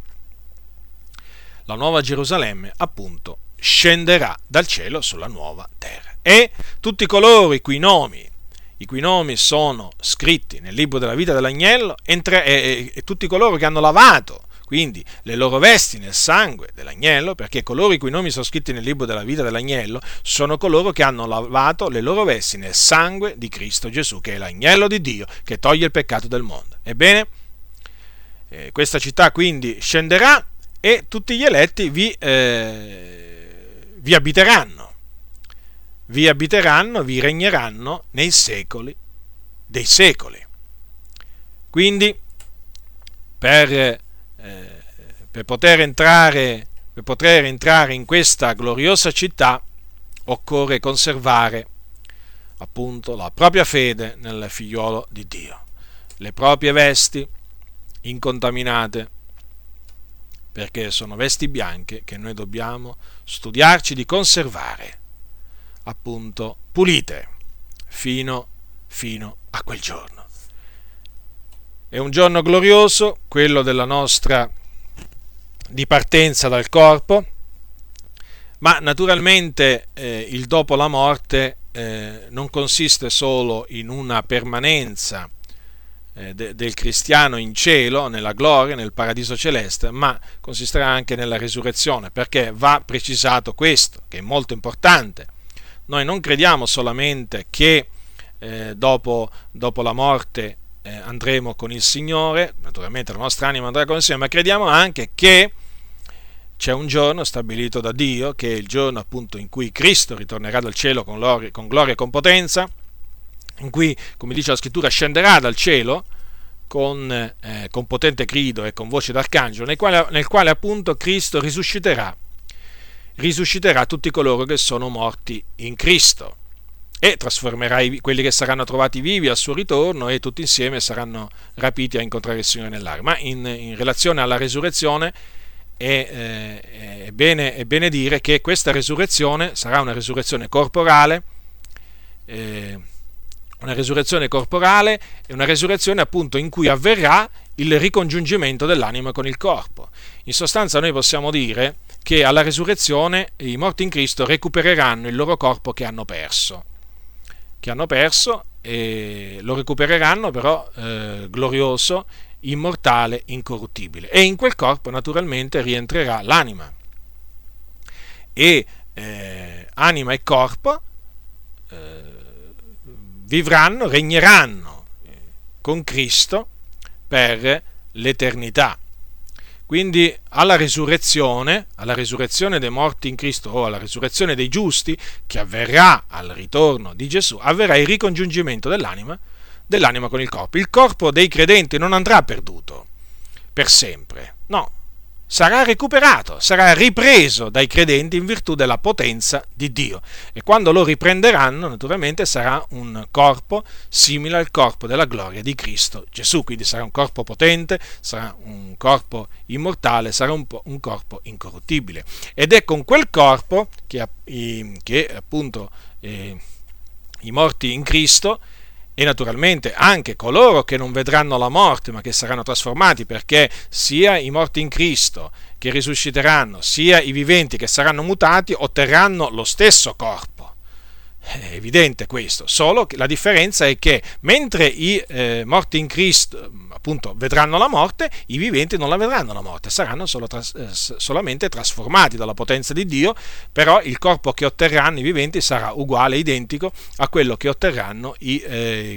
la Nuova Gerusalemme appunto scenderà dal cielo sulla nuova terra. E tutti coloro i cui nomi sono scritti nel libro della vita dell'agnello e tutti coloro che hanno lavato quindi le loro vesti nel sangue dell'agnello, perché coloro i cui nomi sono scritti nel libro della vita dell'agnello sono coloro che hanno lavato le loro vesti nel sangue di Cristo Gesù, che è l'agnello di Dio che toglie il peccato del mondo. Ebbene, questa città quindi scenderà e tutti gli eletti vi abiteranno, vi regneranno nei secoli dei secoli. Quindi per poter entrare in questa gloriosa città occorre conservare appunto la propria fede nel figliolo di Dio, le proprie vesti incontaminate, perché sono vesti bianche che noi dobbiamo studiarci di conservare appunto pulite fino a quel giorno. È un giorno glorioso, quello della nostra dipartenza dal corpo, ma naturalmente il dopo la morte non consiste solo in una permanenza del cristiano in cielo, nella gloria, nel paradiso celeste, ma consisterà anche nella resurrezione, perché va precisato questo, che è molto importante. Noi non crediamo solamente che dopo la morte andremo con il Signore, naturalmente la nostra anima andrà con il Signore, ma crediamo anche che c'è un giorno stabilito da Dio, che è il giorno appunto in cui Cristo ritornerà dal cielo con gloria e con potenza, in cui, come dice la Scrittura, scenderà dal cielo con potente grido e con voce d'arcangelo, nel quale appunto Cristo risusciterà tutti coloro che sono morti in Cristo, e trasformerà quelli che saranno trovati vivi al suo ritorno, e tutti insieme saranno rapiti a incontrare il Signore nell'aria. Ma in relazione alla resurrezione è bene dire che questa resurrezione sarà una resurrezione corporale, e una resurrezione appunto in cui avverrà il ricongiungimento dell'anima con il corpo. In sostanza noi possiamo dire che alla resurrezione i morti in Cristo recupereranno il loro corpo che hanno perso, e lo recupereranno però glorioso, immortale, incorruttibile, e in quel corpo naturalmente rientrerà l'anima, e anima e corpo vivranno, regneranno con Cristo per l'eternità. Quindi alla risurrezione dei morti in Cristo o alla risurrezione dei giusti, che avverrà al ritorno di Gesù, avverrà il ricongiungimento dell'anima con il corpo. Il corpo dei credenti non andrà perduto per sempre, no, sarà recuperato, sarà ripreso dai credenti in virtù della potenza di Dio. E quando lo riprenderanno, naturalmente, sarà un corpo simile al corpo della gloria di Cristo Gesù. Quindi sarà un corpo potente, sarà un corpo immortale, sarà un corpo incorruttibile. Ed è con quel corpo che appunto i morti in Cristo, e naturalmente anche coloro che non vedranno la morte ma che saranno trasformati, perché sia i morti in Cristo che risusciteranno, sia i viventi che saranno mutati, otterranno lo stesso corpo. È evidente questo, solo che la differenza è che mentre i morti in Cristo appunto vedranno la morte, i viventi non la vedranno la morte, saranno solamente trasformati dalla potenza di Dio, però il corpo che otterranno i viventi sarà uguale, identico a quello che otterranno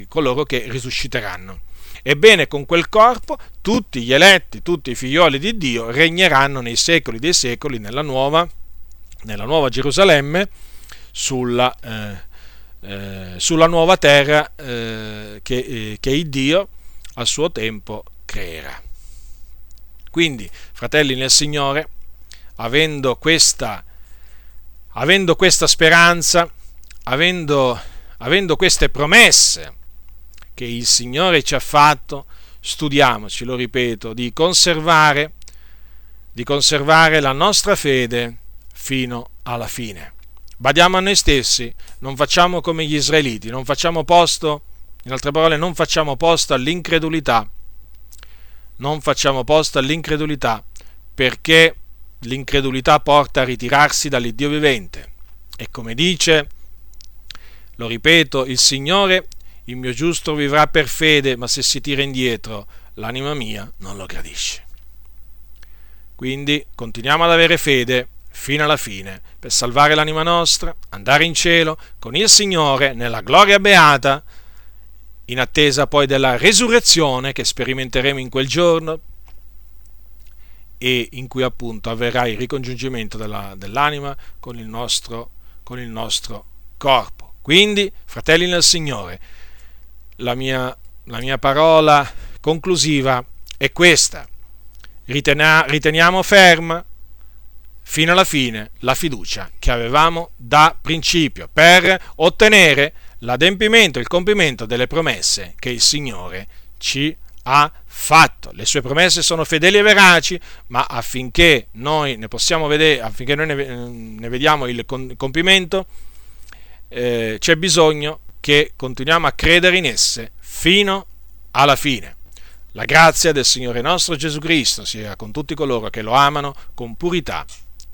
coloro che risusciteranno. Ebbene, con quel corpo tutti gli eletti, tutti i figlioli di Dio regneranno nei secoli dei secoli nella nuova Gerusalemme, sulla nuova terra che il Dio al suo tempo creerà. Quindi, fratelli nel Signore, avendo questa speranza, avendo queste promesse che il Signore ci ha fatto, studiamoci, lo ripeto, di conservare la nostra fede fino alla fine. Badiamo a noi stessi, non facciamo come gli israeliti, non facciamo posto, in altre parole, non facciamo posto all'incredulità, perché l'incredulità porta a ritirarsi dall'Iddio vivente. E come dice, lo ripeto, il Signore: il mio giusto vivrà per fede, ma se si tira indietro, l'anima mia non lo gradisce. Quindi continuiamo ad avere fede fino alla fine, per salvare l'anima nostra, andare in cielo con il Signore nella gloria beata, in attesa poi della resurrezione che sperimenteremo in quel giorno, e in cui appunto avverrà il ricongiungimento dell'anima con il nostro corpo. Quindi, fratelli nel Signore, la mia parola conclusiva è questa: riteniamo ferma fino alla fine la fiducia che avevamo da principio, per ottenere l'adempimento, il compimento delle promesse che il Signore ci ha fatto. Le sue promesse sono fedeli e veraci, ma affinché noi ne vediamo il compimento, c'è bisogno che continuiamo a credere in esse fino alla fine. La grazia del Signore nostro Gesù Cristo sia con tutti coloro che lo amano con purità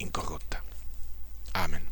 incorrotta. Amen.